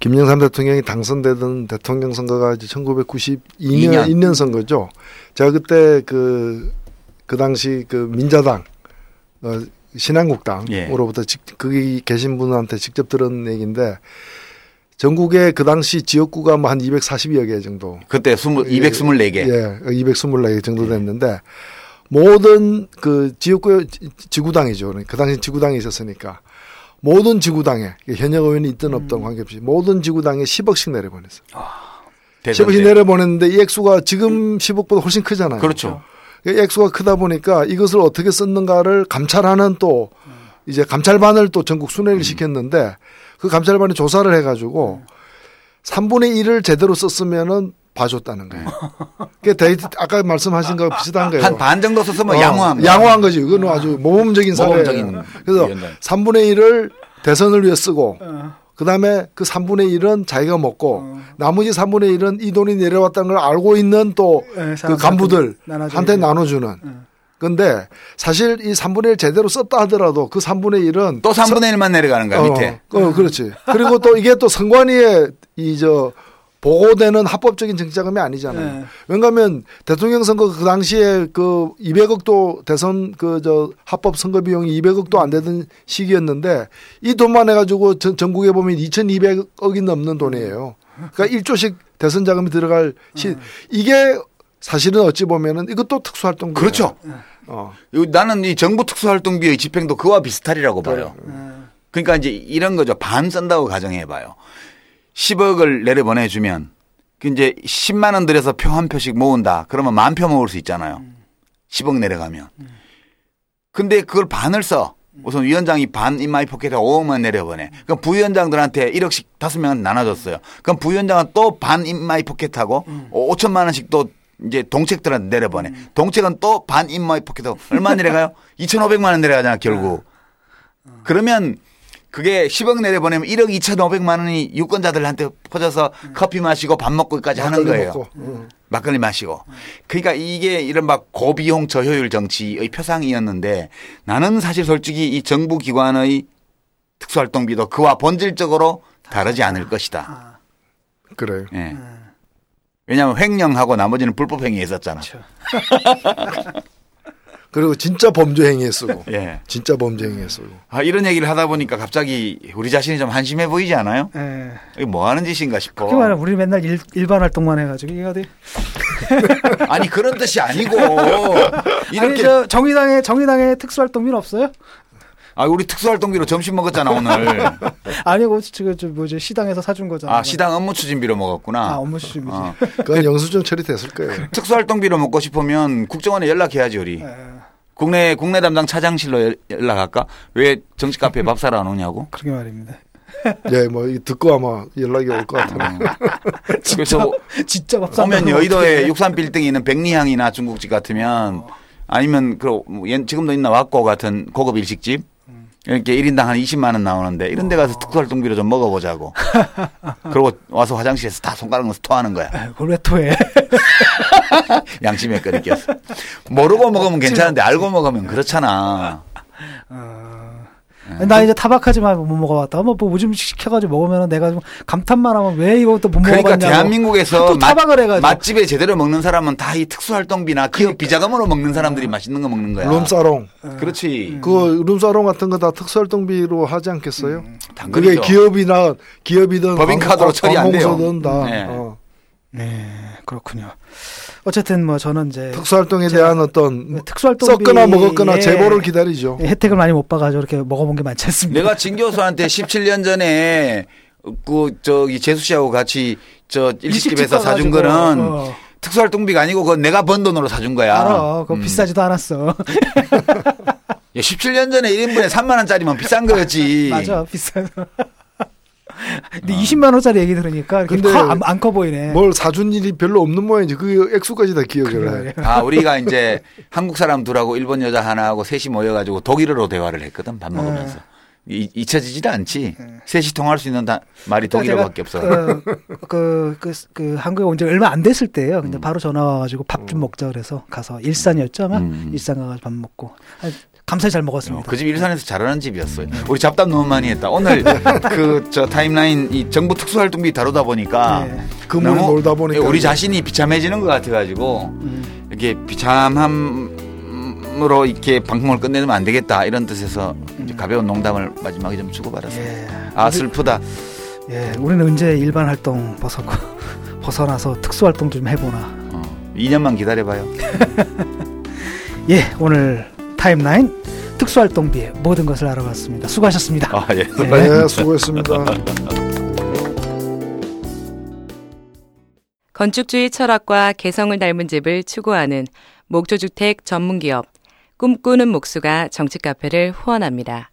김영삼 대통령이 당선되던 대통령 선거가 이제 1992년 선거죠. 제가 그때 그 당시 그 민자당 신한국당으로부터 거기 계신 분한테 직접 들은 얘기인데 전국에 그 당시 지역구가 뭐 한 240여 개 정도 그때 224개 224개 정도 됐는데 모든 그 지역구 지구당이죠. 그 당시 지구당이 있었으니까 모든 지구당에 현역 의원이 있든 없든 관계없이 모든 지구당에 10억씩 내려보냈어요. 10억씩 내려보냈는데 이 액수가 지금 10억보다 훨씬 크잖아요. 그렇죠. 액수가 크다 보니까 이것을 어떻게 썼는가를 감찰하는 또 이제 감찰반을 또 전국 순회를 시켰는데 그 감찰반이 조사를 해가지고 3분의 1을 제대로 썼으면은 봐줬다는 거예요. 아까 말씀하신 거 비슷한 거예요. 한 반 정도 썼으면 양호한 거지. 이건 아주 모범적인 사례예요. 그래서 3분의 1을 대선을 위해 쓰고 그다음에 그 3분의 1은 자기가 먹고 나머지 3분의 1은 이 돈이 내려왔다는 걸 알고 있는 또 그 간부들한테 나눠주는. 그런데 사실 이 3분의 1 제대로 썼다 하더라도 그 3분의 1은 또 3분의 1만 내려가는 거야 밑에. 그렇지. 그리고 또 이게 또 선관위에 보고되는 합법적인 정치자금이 아니잖아요. 왜냐하면 대통령 선거 그 당시에 그 200억도 대선 합법 선거 비용이 200억도 안 되던 시기였는데 이 돈만 해가지고 전국에 보면 2200억이 넘는 돈이에요. 그러니까 1조씩 대선 자금이 들어갈 이게 사실은 어찌 보면은 이것도 특수활동비. 그렇죠. 나는 이 정부 특수활동비의 집행도 그와 비슷하리라고 봐요. 그러니까 이제 이런 거죠. 반 쓴다고 가정해 봐요. 10억을 내려보내주면 이제 10만 원 들여서 표 한 표씩 모은다. 그러면 10,000표 모을 수 있잖아요. 10억 내려가면. 근데 그걸 반을 써. 우선 위원장이 반 인마이 포켓에 5억만 내려보내. 그럼 부위원장들한테 1억씩 5명은 나눠줬어요. 그럼 부위원장은 또 반 인마이 포켓하고 5,000만 원씩 또 이제 동책들한테 내려보내. 동책은 또 반 인마이 포켓하고 얼마 내려가요? 2,500만 원 내려가잖아 결국. 그러면 그게 10억 내려보내면 1억 2,500만 원이 유권자들한테 퍼져서 커피 마시고 밥 먹고까지 하는 거예요. 먹고. 막걸리 마시고. 그러니까 이게 이런 막 고비용 저효율 정치의 표상이었는데 나는 사실 솔직히 이 정부 기관의 특수활동비도 그와 본질적으로 다르지 않을 것이다. 그래요. 네. 왜냐하면 횡령하고 나머지는 불법 행위했었잖아. 그렇죠. 그리고 진짜 범죄 행위에 쓰고. 예. 진짜 범죄 행위에 쓰고. 아, 이런 얘기를 하다 보니까 갑자기 우리 자신이 좀 한심해 보이지 않아요? 예. 이게 뭐 하는 짓인가 싶어. 그렇게 말하면 우리 맨날 일반 활동만 해가지고 이게 어디. 아니 그런 뜻이 아니고. 이렇게 아니, 저 정의당에 특수활동비는 없어요? 아, 우리 특수활동비로 점심 먹었잖아 오늘. 아니고 지금 뭐지 시당에서 사준 거잖아. 아, 시당 업무 추진비로 먹었구나. 아, 업무 추진비. 어. 그건 영수증 처리됐을 거예요. 특수활동비로 먹고 싶으면 국정원에 연락해야지 우리. 국내 담당 차장실로 연락할까? 왜 정치카페에 밥 사러 안 오냐고? 그러게 말입니다. 예, 뭐 듣고 아마 연락이 올 것 같아요. 그래서 진짜 밥 사러 오면 여의도에 63빌딩에 있는 백리향이나 중국집 같으면 아니면 그 지금도 있나 왁고 같은 고급 일식집 이렇게 1인당 한 20만 원 나오는데 이런 데 가서 특수활동비로 좀 먹어보자고. 그러고 와서 화장실에서 다 손가락으로 토하는 거야. 그걸 왜 토해? 양심의 끈이 꼈어. 모르고 먹으면 괜찮은데 알고 먹으면 그렇잖아. 나 이제 타박하지 말고 못 먹어봤다. 뭐 오줌 시켜가지고 먹으면 내가 좀 감탄만 하면 왜 이것도 못 먹어봤냐. 그러니까 대한민국에서 또 타박을 해가지고. 맛집에 제대로 먹는 사람은 다 이 특수활동비나 기업 비자금으로 먹는 사람들이 맛있는 거 먹는 거야. 룸사롱. 그렇지. 그 룸사롱 같은 거 다 특수활동비로 하지 않겠어요? 당근이죠. 그게 기업이든 법인카드로 처리 안 돼요. 다. 네. 네, 그렇군요. 어쨌든 뭐 저는 이제 특수활동에 대한 어떤 썼거나 먹었거나 제보를 기다리죠. 혜택을 많이 못 봐가지고 이렇게 먹어본 게 많지 않습니다. 내가 진 교수한테 17년 전에 그 저기 재수 씨하고 같이 저 일식집에서 사준 거는 특수활동비가 아니고 그건 내가 번 돈으로 사준 거야. 알아, 그거 비싸지도 않았어. 17년 전에 1인분에 3만 원짜리면 비싼 거였지. 맞아, 비싸. 근데 20만 원짜리 얘기 들으니까 근데 안 커 보이네. 뭘 사준 일이 별로 없는 모양이지. 그 액수까지 다 기억을 해. 아, 우리가 이제 한국 사람 둘하고 일본 여자 하나하고 셋이 모여가지고 독일어로 대화를 했거든. 밥 먹으면서. 잊혀지지도 않지. 셋이 통화할 수 있는 말이 독일어밖에 없어. 한국에 온 지 얼마 안 됐을 때예요. 근데 바로 전화 와가지고 밥 좀 먹자 그래서 가서 일산이었죠 아마. 일산 가서 밥 먹고. 감사히 잘 먹었습니다. 그 집 일산에서 잘하는 집이었어요. 우리 잡담 너무 많이 했다. 오늘 저 타임라인 이 정부 특수활동비 다루다 보니까 그물을 몰다 보니까 우리 자신이 비참해지는 것 같아가지고 이렇게 비참함으로 이렇게 방송을 끝내면 안 되겠다 이런 뜻에서 가벼운 농담을 마지막에 좀 주고받았어요. 예. 아, 슬프다. 예, 우리는 언제 일반 활동 벗어나서 특수활동 좀 해보나. 2년만 기다려봐요. 예, 오늘. 타임라인 특수활동비의 모든 것을 알아봤습니다. 수고하셨습니다. 아, 예. 네, 수고했습니다. 건축주의 철학과 개성을 닮은 집을 추구하는 목조주택 전문기업 꿈꾸는 목수가 정치카페를 후원합니다.